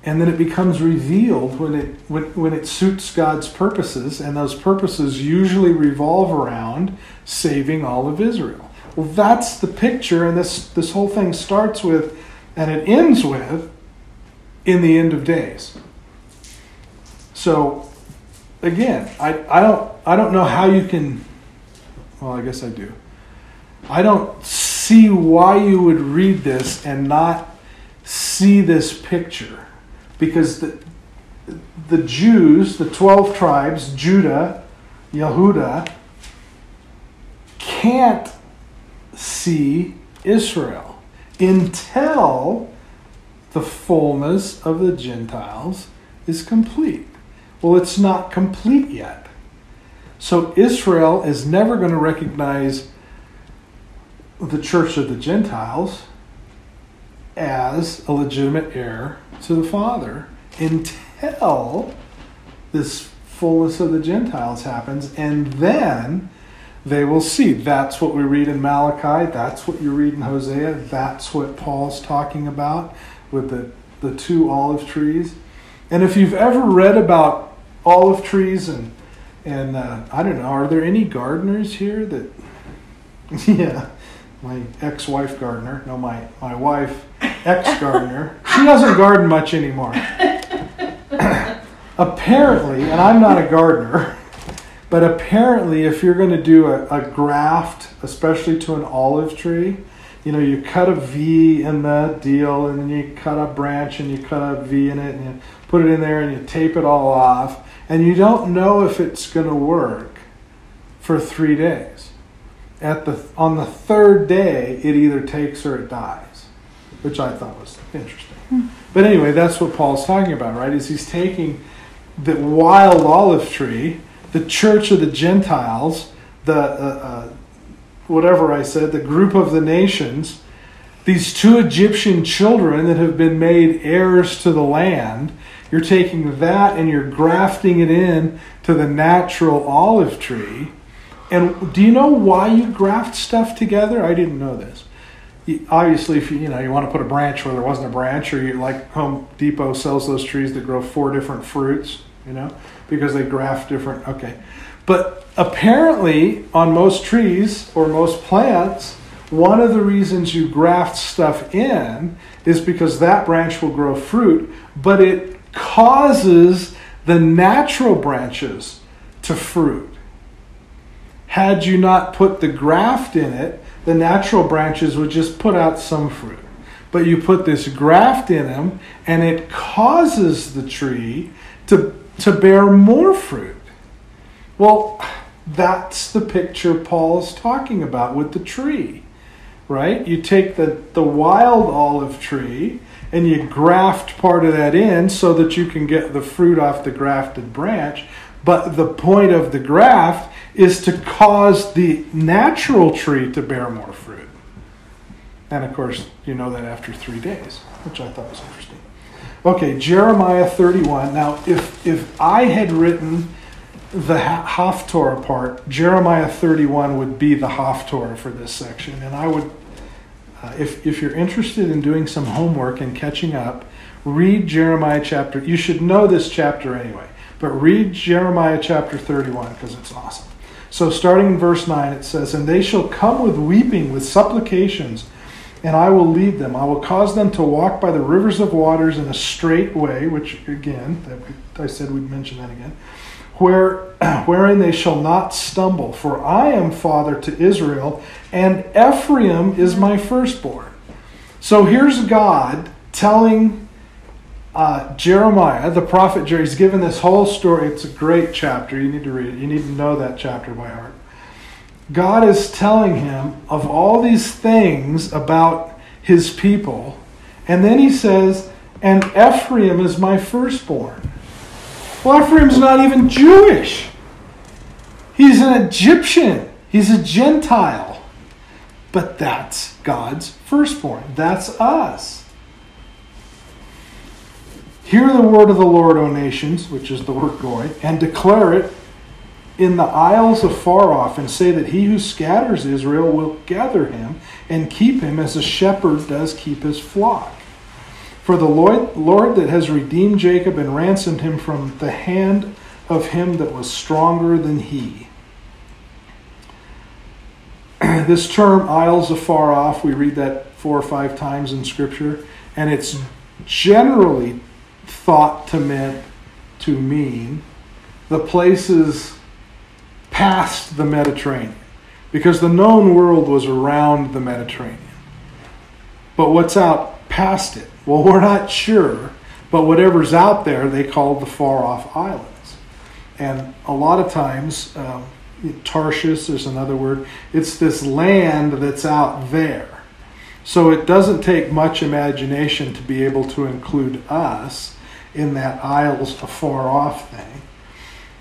And then it becomes revealed when it when, when it suits God's purposes, and those purposes usually revolve around saving all of Israel. Well, that's the picture, and this, this whole thing starts with, and it ends with, in the end of days. So, again, I, I don't I don't know how you can, well, I guess I do. I don't see why you would read this and not see this picture. Because the, the Jews, the twelve tribes, Judah, Yehuda, can't see Israel until the fullness of the Gentiles is complete. Well, it's not complete yet. So Israel is never going to recognize the church of the Gentiles as a legitimate heir to the Father until this fullness of the Gentiles happens, and then they will see. That's what we read in Malachi. That's what you read in Hosea. That's what Paul's talking about with the, the two olive trees. And if you've ever read about olive trees and, and uh, I don't know, are there any gardeners here that, yeah, my ex-wife gardener, no, my, my wife, ex-gardener. She doesn't garden much anymore. Apparently, and I'm not a gardener, But apparently, if you're going to do a, a graft, especially to an olive tree, you know, you cut a V in the deal, and then you cut a branch, and you cut a V in it, and you put it in there, and you tape it all off. And you don't know if it's going to work for three days. At the on the third day, it either takes or it dies, which I thought was interesting. But anyway, that's what Paul's talking about, right? Is he's taking the wild olive tree, the church of the Gentiles, the uh, uh, whatever I said, the group of the nations, these two Egyptian children that have been made heirs to the land. You're taking that and you're grafting it in to the natural olive tree. And do you know why you graft stuff together? I didn't know this. You, obviously, if you, you know you want to put a branch where there wasn't a branch, or you like Home Depot sells those trees that grow four different fruits, you know, because they graft different. Okay, but apparently on most trees or most plants, one of the reasons you graft stuff in is because that branch will grow fruit, but it causes the natural branches to fruit. Had you not put the graft in it, the natural branches would just put out some fruit. But you put this graft in them, and it causes the tree to, to bear more fruit. Well, that's the picture Paul's talking about with the tree, right? You take the, the wild olive tree, and you graft part of that in so that you can get the fruit off the grafted branch. But the point of the graft is to cause the natural tree to bear more fruit. And of course, you know that after three days, which I thought was interesting. Okay, Jeremiah thirty-one. Now, if if I had written the Haftorah part, Jeremiah thirty-one would be the Haftorah for this section, and I would... Uh, if, if you're interested in doing some homework and catching up, read Jeremiah chapter... You should know this chapter anyway, but read Jeremiah chapter thirty-one because it's awesome. So starting in verse nine, it says, "And they shall come with weeping, with supplications, and I will lead them. I will cause them to walk by the rivers of waters in a straight way," which, again, that we, I said we'd mention that again, "where, wherein they shall not stumble. For I am father to Israel, and Ephraim is my firstborn." So here's God telling uh, Jeremiah, the prophet Jeremiah. He's given this whole story. It's a great chapter. You need to read it. You need to know that chapter by heart. God is telling him of all these things about his people. And then he says, "And Ephraim is my firstborn." Well, Ephraim's not even Jewish. He's an Egyptian. He's a Gentile. But that's God's firstborn. That's us. "Hear the word of the Lord, O nations," which is the word Goy, "and declare it in the isles afar off, and say that he who scatters Israel will gather him and keep him as a shepherd does keep his flock. For the Lord, Lord that has redeemed Jacob and ransomed him from the hand of him that was stronger than he." This term, "isles afar off," we read that four or five times in Scripture, and it's generally thought to mean, to mean the places past the Mediterranean, because the known world was around the Mediterranean. But what's out past it? Well, we're not sure, but whatever's out there, they call the far-off islands. And a lot of times, um, Tarshish is another word, it's this land that's out there. So it doesn't take much imagination to be able to include us in that isles afar-off thing.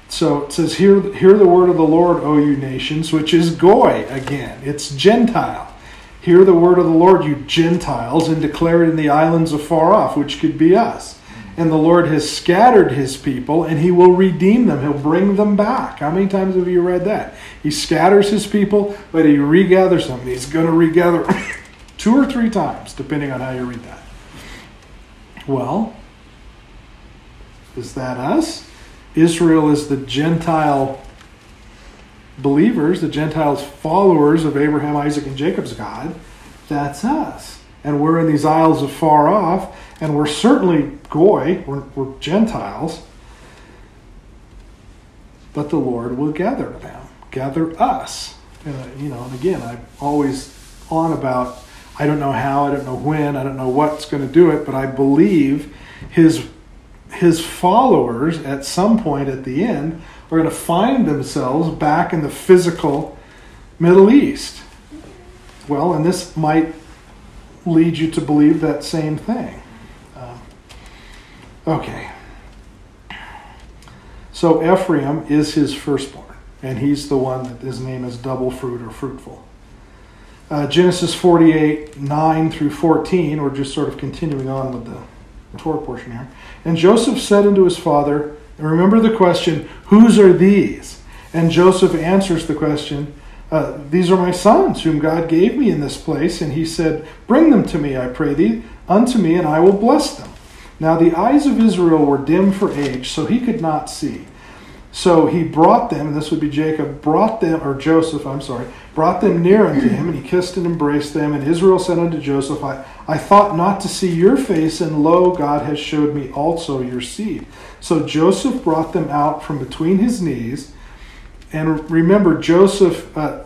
So it says, hear, hear the word of the Lord, O you nations," which is Goy again. It's Gentile. "Hear the word of the Lord, you Gentiles, and declare it in the islands afar off," which could be us. "And the Lord has scattered his people, and he will redeem them." He'll bring them back. How many times have you read that? He scatters his people, but he regathers them. He's going to regather two or three times, depending on how you read that. Well, is that us? Israel is the Gentile believers, the Gentiles followers of Abraham, Isaac, and Jacob's God. That's us. And we're in these isles afar off, and we're certainly Goy, we're, we're Gentiles. but the Lord will gather them, gather us. And, uh, you know, and again, I'm always on about, I don't know how, I don't know when, I don't know what's going to do it, but I believe his his followers at some point at the end are going to find themselves back in the physical Middle East. Well, and this might lead you to believe that same thing. Uh, okay. So Ephraim is his firstborn, and he's the one that his name is double fruit or fruitful. Uh, Genesis forty-eight, nine through fourteen, we're just sort of continuing on with the Torah portion here. And Joseph said unto his father, and remember the question, whose are these? And Joseph answers the question, Uh, these are my sons, whom God gave me in this place. And he said, bring them to me, I pray thee, unto me, and I will bless them. Now the eyes of Israel were dim for age, so he could not see. So he brought them, and this would be Jacob, brought them, or Joseph, I'm sorry, brought them near unto him, and he kissed and embraced them. And Israel said unto Joseph, I, I thought not to see your face, and lo, God has showed me also your seed. So Joseph brought them out from between his knees. And remember, Joseph, uh,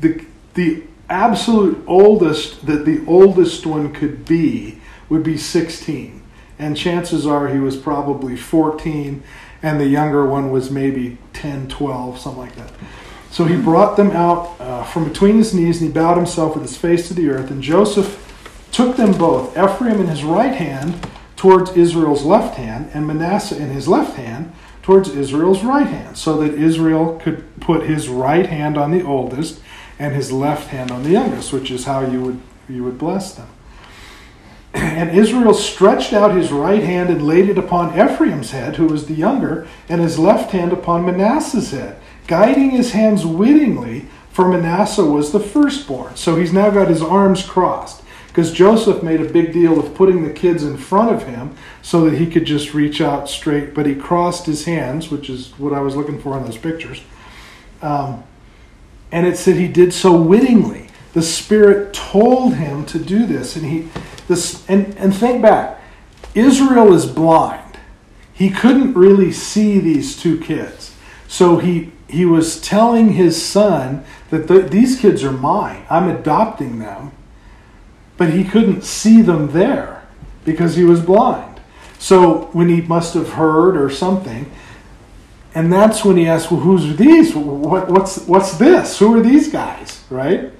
the the absolute oldest that the oldest one could be would be sixteen. And chances are he was probably fourteen, and the younger one was maybe ten, twelve, something like that. So he brought them out uh, from between his knees, and he bowed himself with his face to the earth. And Joseph took them both, Ephraim in his right hand towards Israel's left hand, and Manasseh in his left hand, towards Israel's right hand, so that Israel could put his right hand on the oldest and his left hand on the youngest, which is how you would you would bless them. And Israel stretched out his right hand and laid it upon Ephraim's head, who was the younger, and his left hand upon Manasseh's head, guiding his hands wittingly, for Manasseh was the firstborn. So he's now got his arms crossed, because Joseph made a big deal of putting the kids in front of him so that he could just reach out straight, but he crossed his hands, which is what I was looking for in those pictures. Um, and it said he did so wittingly. The Spirit told him to do this. And he, this, and, and think back, Israel is blind. He couldn't really see these two kids. So he, he was telling his son that the, these kids are mine. I'm adopting them. But he couldn't see them there because he was blind. So when he must have heard or something, and that's when he asked, well, who's these? What, what's, what's this? Who are these guys, right?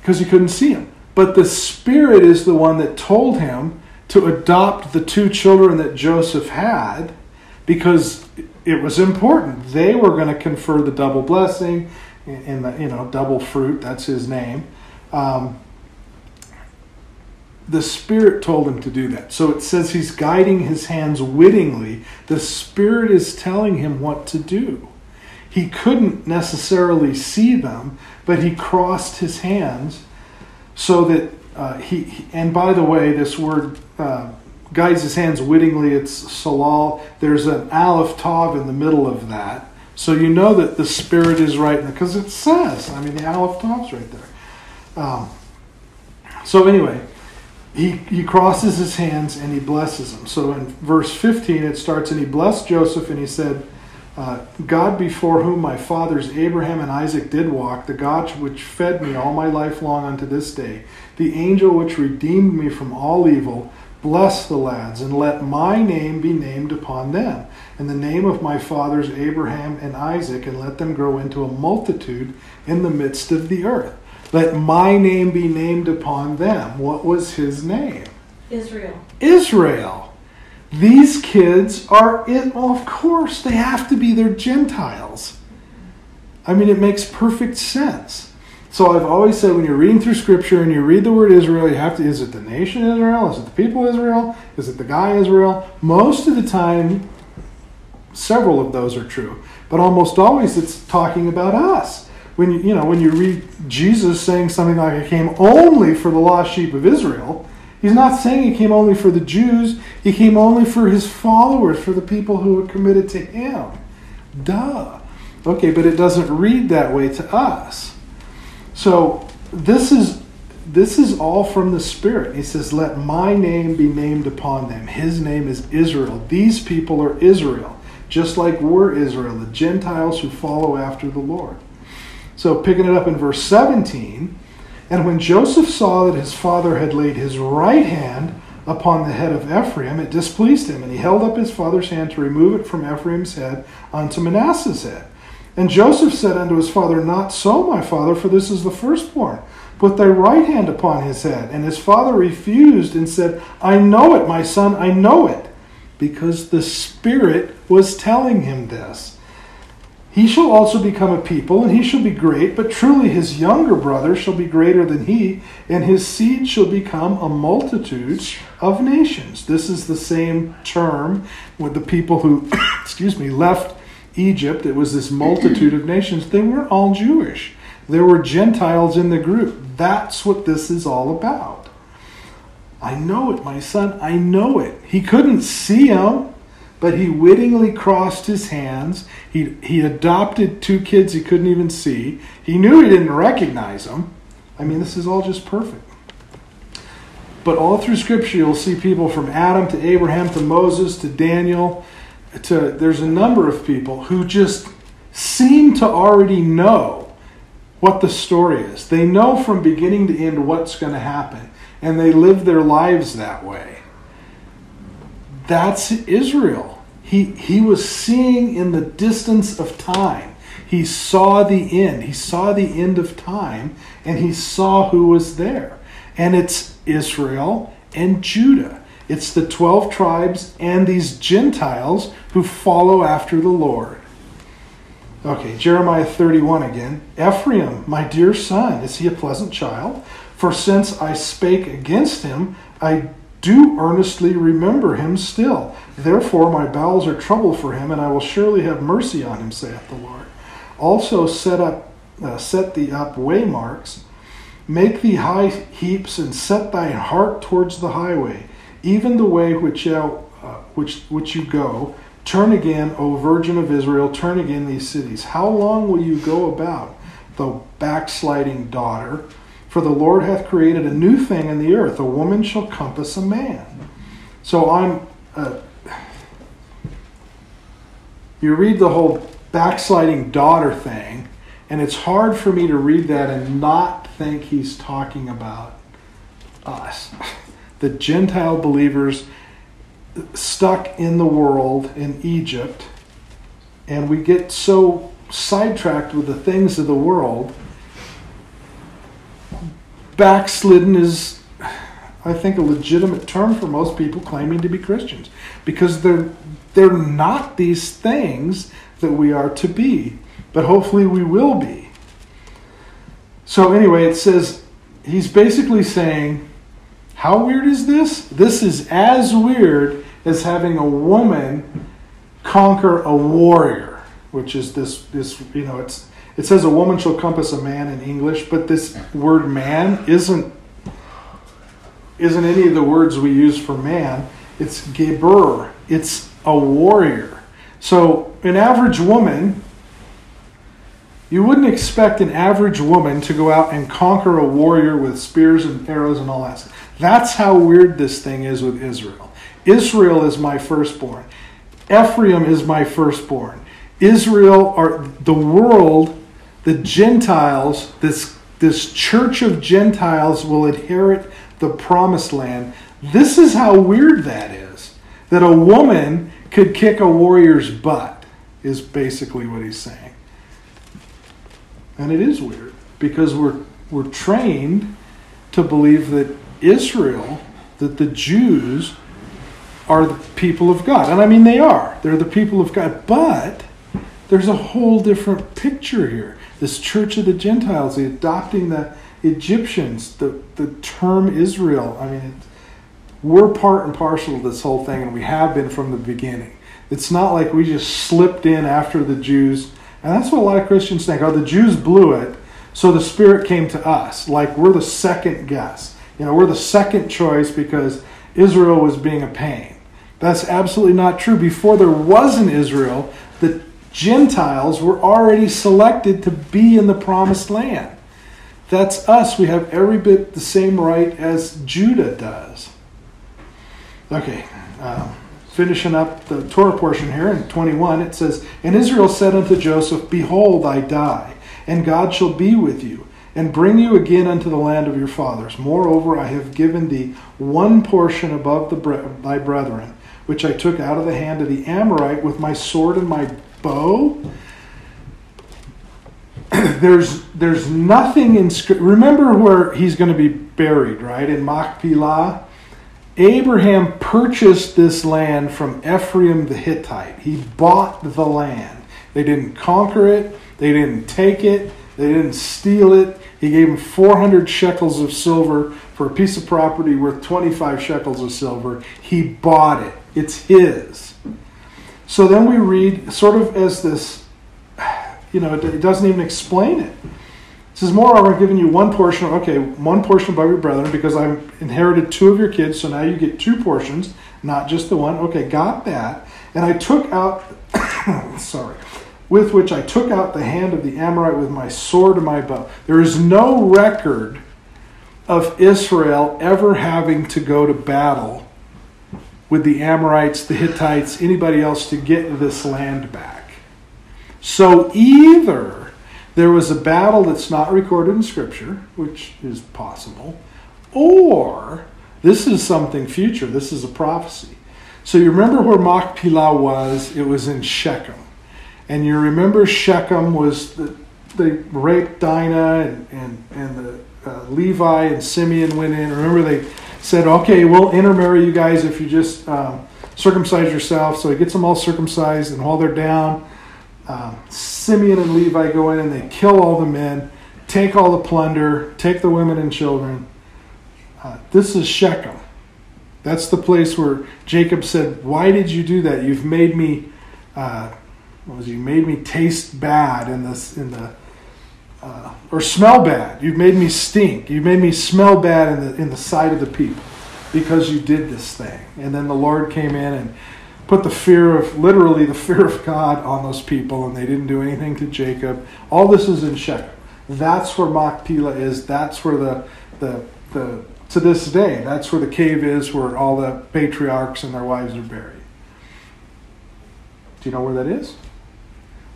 Because he couldn't see them. But the Spirit is the one that told him to adopt the two children that Joseph had because it was important. They were going to confer the double blessing and the, you know, double fruit, that's his name. Um, The Spirit told him to do that. So it says he's guiding his hands wittingly. The Spirit is telling him what to do. He couldn't necessarily see them, but he crossed his hands so that uh, he, and by the way, this word uh, guides his hands wittingly, it's salal. There's an aleph tav in the middle of that. So you know that the Spirit is right there because it says, I mean, the aleph tav's right there. Um, so anyway, He, he crosses his hands and he blesses them. So in verse fifteen, it starts, and he blessed Joseph, and he said, uh, God before whom my fathers Abraham and Isaac did walk, the God which fed me all my life long unto this day, the angel which redeemed me from all evil, bless the lads, and let my name be named upon them, and the name of my fathers Abraham and Isaac, and let them grow into a multitude in the midst of the earth. Let my name be named upon them. What was his name? Israel. Israel. These kids are, it, well, of course, they have to be. They're Gentiles. I mean, it makes perfect sense. So I've always said when you're reading through Scripture and you read the word Israel, you have to, is it the nation Israel? Is it the people Israel? Is it the guy Israel? Most of the time, several of those are true. But almost always it's talking about us. When you, you know, when you read Jesus saying something like, I came only for the lost sheep of Israel, he's not saying he came only for the Jews. He came only for his followers, for the people who were committed to him. Duh. Okay, but it doesn't read that way to us. So this is, this is all from the Spirit. He says, let my name be named upon them. His name is Israel. These people are Israel. just like were Israel, the Gentiles who follow after the Lord. So picking it up in verse seventeen, and when Joseph saw that his father had laid his right hand upon the head of Ephraim, it displeased him, and he held up his father's hand to remove it from Ephraim's head unto Manasseh's head. And Joseph said unto his father, Not so, my father, for this is the firstborn. Put thy right hand upon his head. And his father refused and said, I know it, my son, I know it, because the Spirit was telling him this. He shall also become a people, and he shall be great, but truly his younger brother shall be greater than he, and his seed shall become a multitude of nations. This is the same term with the people who, excuse me, left Egypt. It was this multitude of nations. They weren't all Jewish. There were Gentiles in the group. That's what this is all about. I know it, my son. I know it. He couldn't see him, but he wittingly crossed his hands. He, he adopted two kids he couldn't even see. He knew he didn't recognize them. I mean, this is all just perfect. But all through Scripture, you'll see people from Adam to Abraham to Moses to Daniel. To, there's a number of people who just seem to already know what the story is. They know from beginning to end what's going to happen, and they live their lives that way. That's Israel. He, he was seeing in the distance of time. He saw the end. He saw the end of time, and he saw who was there. And it's Israel and Judah. It's the twelve tribes and these Gentiles who follow after the Lord. Okay, Jeremiah thirty-one again. Ephraim, my dear son, is he a pleasant child? For since I spake against him, I do earnestly remember him still. Therefore my bowels are troubled for him, and I will surely have mercy on him, saith the Lord. Also set up, uh, set thee up waymarks, make thee high heaps, and set thine heart towards the highway. Even the way which, thou, uh, which, which you go, turn again, O Virgin of Israel, turn again these cities. How long will you go about, thou backsliding daughter? For the Lord hath created a new thing in the earth. A woman shall compass a man. So I'm... Uh, you read the whole backsliding daughter thing, and it's hard for me to read that and not think he's talking about us. The Gentile believers stuck in the world in Egypt, and we get so sidetracked with the things of the world. Backslidden is, I think, a legitimate term for most people claiming to be Christians, because they're, they're not these things that we are to be, but hopefully we will be. So anyway, it says, he's basically saying, how weird is this? This is as weird as having a woman conquer a warrior, which is this, this you know, it's it says a woman shall compass a man in English, but this word man isn't, isn't any of the words we use for man. It's geber. It's a warrior. So an average woman, you wouldn't expect an average woman to go out and conquer a warrior with spears and arrows and all that stuff. That's how weird this thing is with Israel. Israel is my firstborn. Ephraim is my firstborn. Israel are the world, the Gentiles, this, this church of Gentiles will inherit the promised land. This is how weird that is, that a woman could kick a warrior's butt, is basically what he's saying. And it is weird, because we're, we're trained to believe that Israel, that the Jews are the people of God. And I mean, they are. They're the people of God. But there's a whole different picture here. This church of the Gentiles, the adopting the Egyptians, the, the term Israel. I mean, we're part and parcel of this whole thing, and we have been from the beginning. It's not like we just slipped in after the Jews. And that's what a lot of Christians think. Oh, the Jews blew it, so the Spirit came to us. Like, we're the second guess. You know, we're the second choice because Israel was being a pain. That's absolutely not true. Before there was an Israel, the Gentiles were already selected to be in the promised land. That's us. We have every bit the same right as Judah does. Okay, um, finishing up the Torah portion here in twenty-one, it says, "And Israel said unto Joseph, Behold, I die, and God shall be with you, and bring you again unto the land of your fathers. Moreover, I have given thee one portion above the bre- thy brethren, which I took out of the hand of the Amorite with my sword and my bow." There's there's nothing in Scripture. Remember where he's going to be buried, right? In Machpelah. Abraham purchased this land from Ephraim the Hittite. He bought the land. They didn't conquer it. They didn't take it. They didn't steal it. He gave him four hundred shekels of silver for a piece of property worth twenty-five shekels of silver. He bought it. It's his. So then we read sort of as this, you know, it, it doesn't even explain it. It says, "Moreover, I've given you one portion, okay, one portion above your brethren, because I've inherited two of your kids, so now you get two portions, not just the one." Okay, got that. "And I took out, sorry, with which I took out the hand of the Amorite with my sword and my bow." There is no record of Israel ever having to go to battle with the Amorites, the Hittites, anybody else to get this land back. So either there was a battle that's not recorded in Scripture, which is possible, or this is something future. This is a prophecy. So you remember where Machpelah was? It was in Shechem. And you remember Shechem was, the, they raped Dinah and, and, and the, uh, Levi and Simeon went in. Remember they said, okay, we'll intermarry you guys if you just um, circumcise yourself. So he gets them all circumcised, and while they're down, um, Simeon and Levi go in and they kill all the men, take all the plunder, take the women and children. Uh, this is Shechem. That's the place where Jacob said, "Why did you do that? You've made me... Uh, Was you made me taste bad in this in the uh, or smell bad? You've made me stink. You've made me smell bad in the in the sight of the people because you did this thing." And then the Lord came in and put the fear of literally the fear of God on those people, and they didn't do anything to Jacob. All this is in Shechem. That's where Machpelah is. That's where the the the to this day that's where the cave is where all the patriarchs and their wives are buried. Do you know where that is?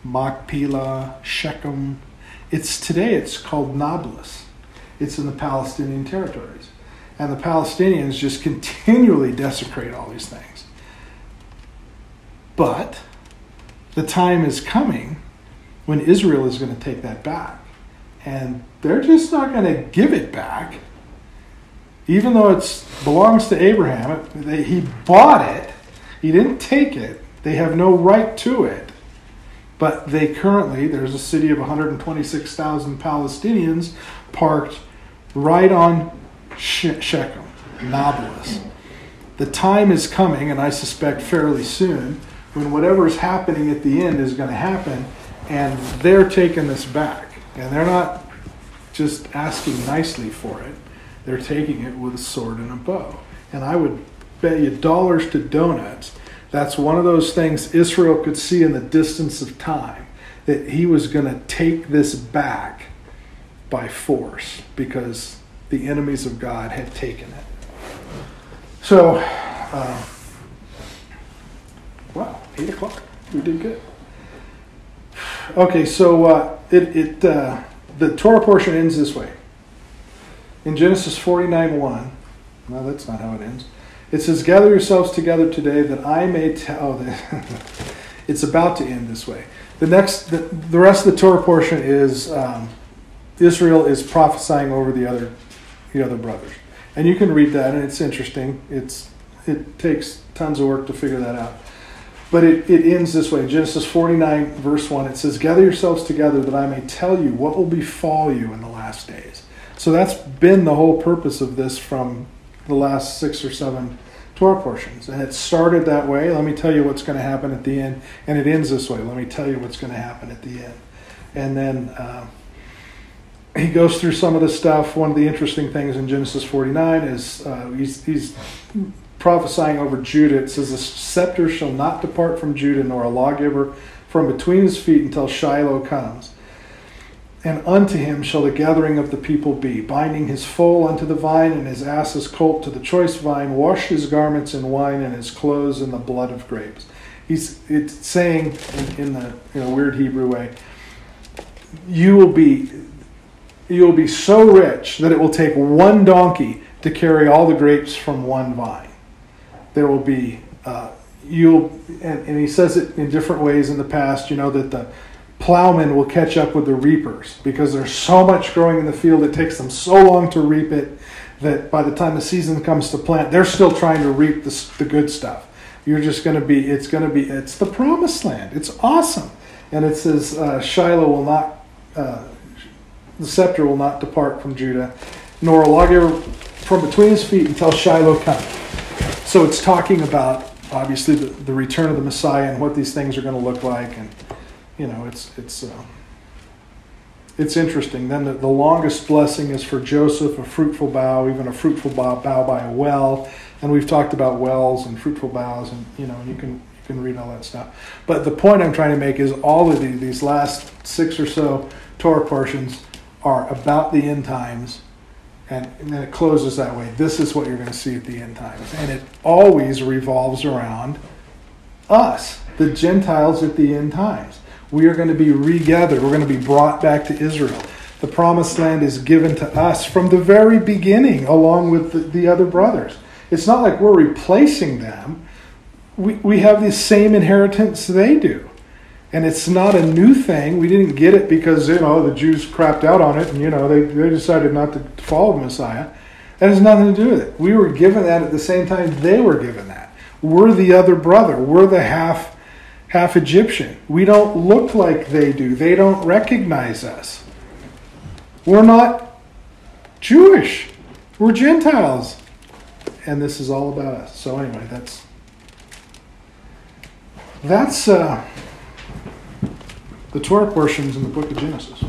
Machpelah, Shechem. It's today, it's called Nablus. It's in the Palestinian territories. And the Palestinians just continually desecrate all these things. But the time is coming when Israel is going to take that back. And they're just not going to give it back. Even though it belongs to Abraham, they, he bought it. He didn't take it. They have no right to it. But they currently, there's a city of one hundred twenty-six thousand Palestinians parked right on she- Shechem, Nablus. The time is coming, and I suspect fairly soon, when whatever is happening at the end is going to happen, and they're taking this back. And they're not just asking nicely for it. They're taking it with a sword and a bow. And I would bet you dollars to donuts that's one of those things Israel could see in the distance of time, that he was going to take this back by force because the enemies of God had taken it. So, uh, wow, eight o'clock. We did good. Okay, so uh, it, it uh, the Torah portion ends this way. In Genesis forty-nine one, no, that's not how it ends. It says, "Gather yourselves together today that I may tell..." Oh, it's about to end this way. The next, the, the rest of the Torah portion is um, Israel is prophesying over the other, the other brothers, and you can read that, and it's interesting. It's it takes tons of work to figure that out, but it, it ends this way. In Genesis forty-nine verse one, it says, "Gather yourselves together that I may tell you what will befall you in the last days." So that's been the whole purpose of this from the last six or seven Torah portions. And it started that way. Let me tell you what's going to happen at the end. And it ends this way. Let me tell you what's going to happen at the end. And then uh, he goes through some of the stuff. One of the interesting things in Genesis forty-nine is uh, he's, he's prophesying over Judah. It says, "The scepter shall not depart from Judah, nor a lawgiver from between his feet until Shiloh comes." and unto him shall the gathering of the people be, binding his foal unto the vine, and his ass's colt to the choice vine. Wash his garments in wine, and his clothes in the blood of grapes. He's it's saying in, in the in a weird Hebrew way, you will be you will be so rich that it will take one donkey to carry all the grapes from one vine. There will be uh, you'll and, and he says it in different ways in the past. You know that the plowmen will catch up with the reapers because there's so much growing in the field. It takes them so long to reap it that by the time the season comes to plant, they're still trying to reap the, the good stuff. You're just going to be, it's going to be, it's the promised land. It's awesome. And it says, uh, Shiloh will not, uh, the scepter will not depart from Judah, nor a lawgiver from between his feet until Shiloh comes. So it's talking about, obviously, the, the return of the Messiah and what these things are going to look like. And, you know, it's, it's, uh, it's interesting. Then the, the longest blessing is for Joseph, a fruitful bough, even a fruitful bough, bough by a well. And we've talked about wells and fruitful boughs, and you know you can you can read all that stuff. But the point I'm trying to make is all of these, these last six or so Torah portions are about the end times, and, and then it closes that way. This is what you're going to see at the end times, and it always revolves around us, the Gentiles at the end times. We are going to be regathered. We're going to be brought back to Israel. The promised land is given to us from the very beginning, along with the, the other brothers. It's not like we're replacing them. We we have the same inheritance they do. And it's not a new thing. We didn't get it because, you know, the Jews crapped out on it and, you know, they, they decided not to follow the Messiah. That has nothing to do with it. We were given that at the same time they were given that. We're the other brother. We're the half, half Egyptian. We don't look like they do. They don't recognize us. We're not Jewish. We're Gentiles. And this is all about us. So anyway, that's that's uh, the Torah portions in the book of Genesis.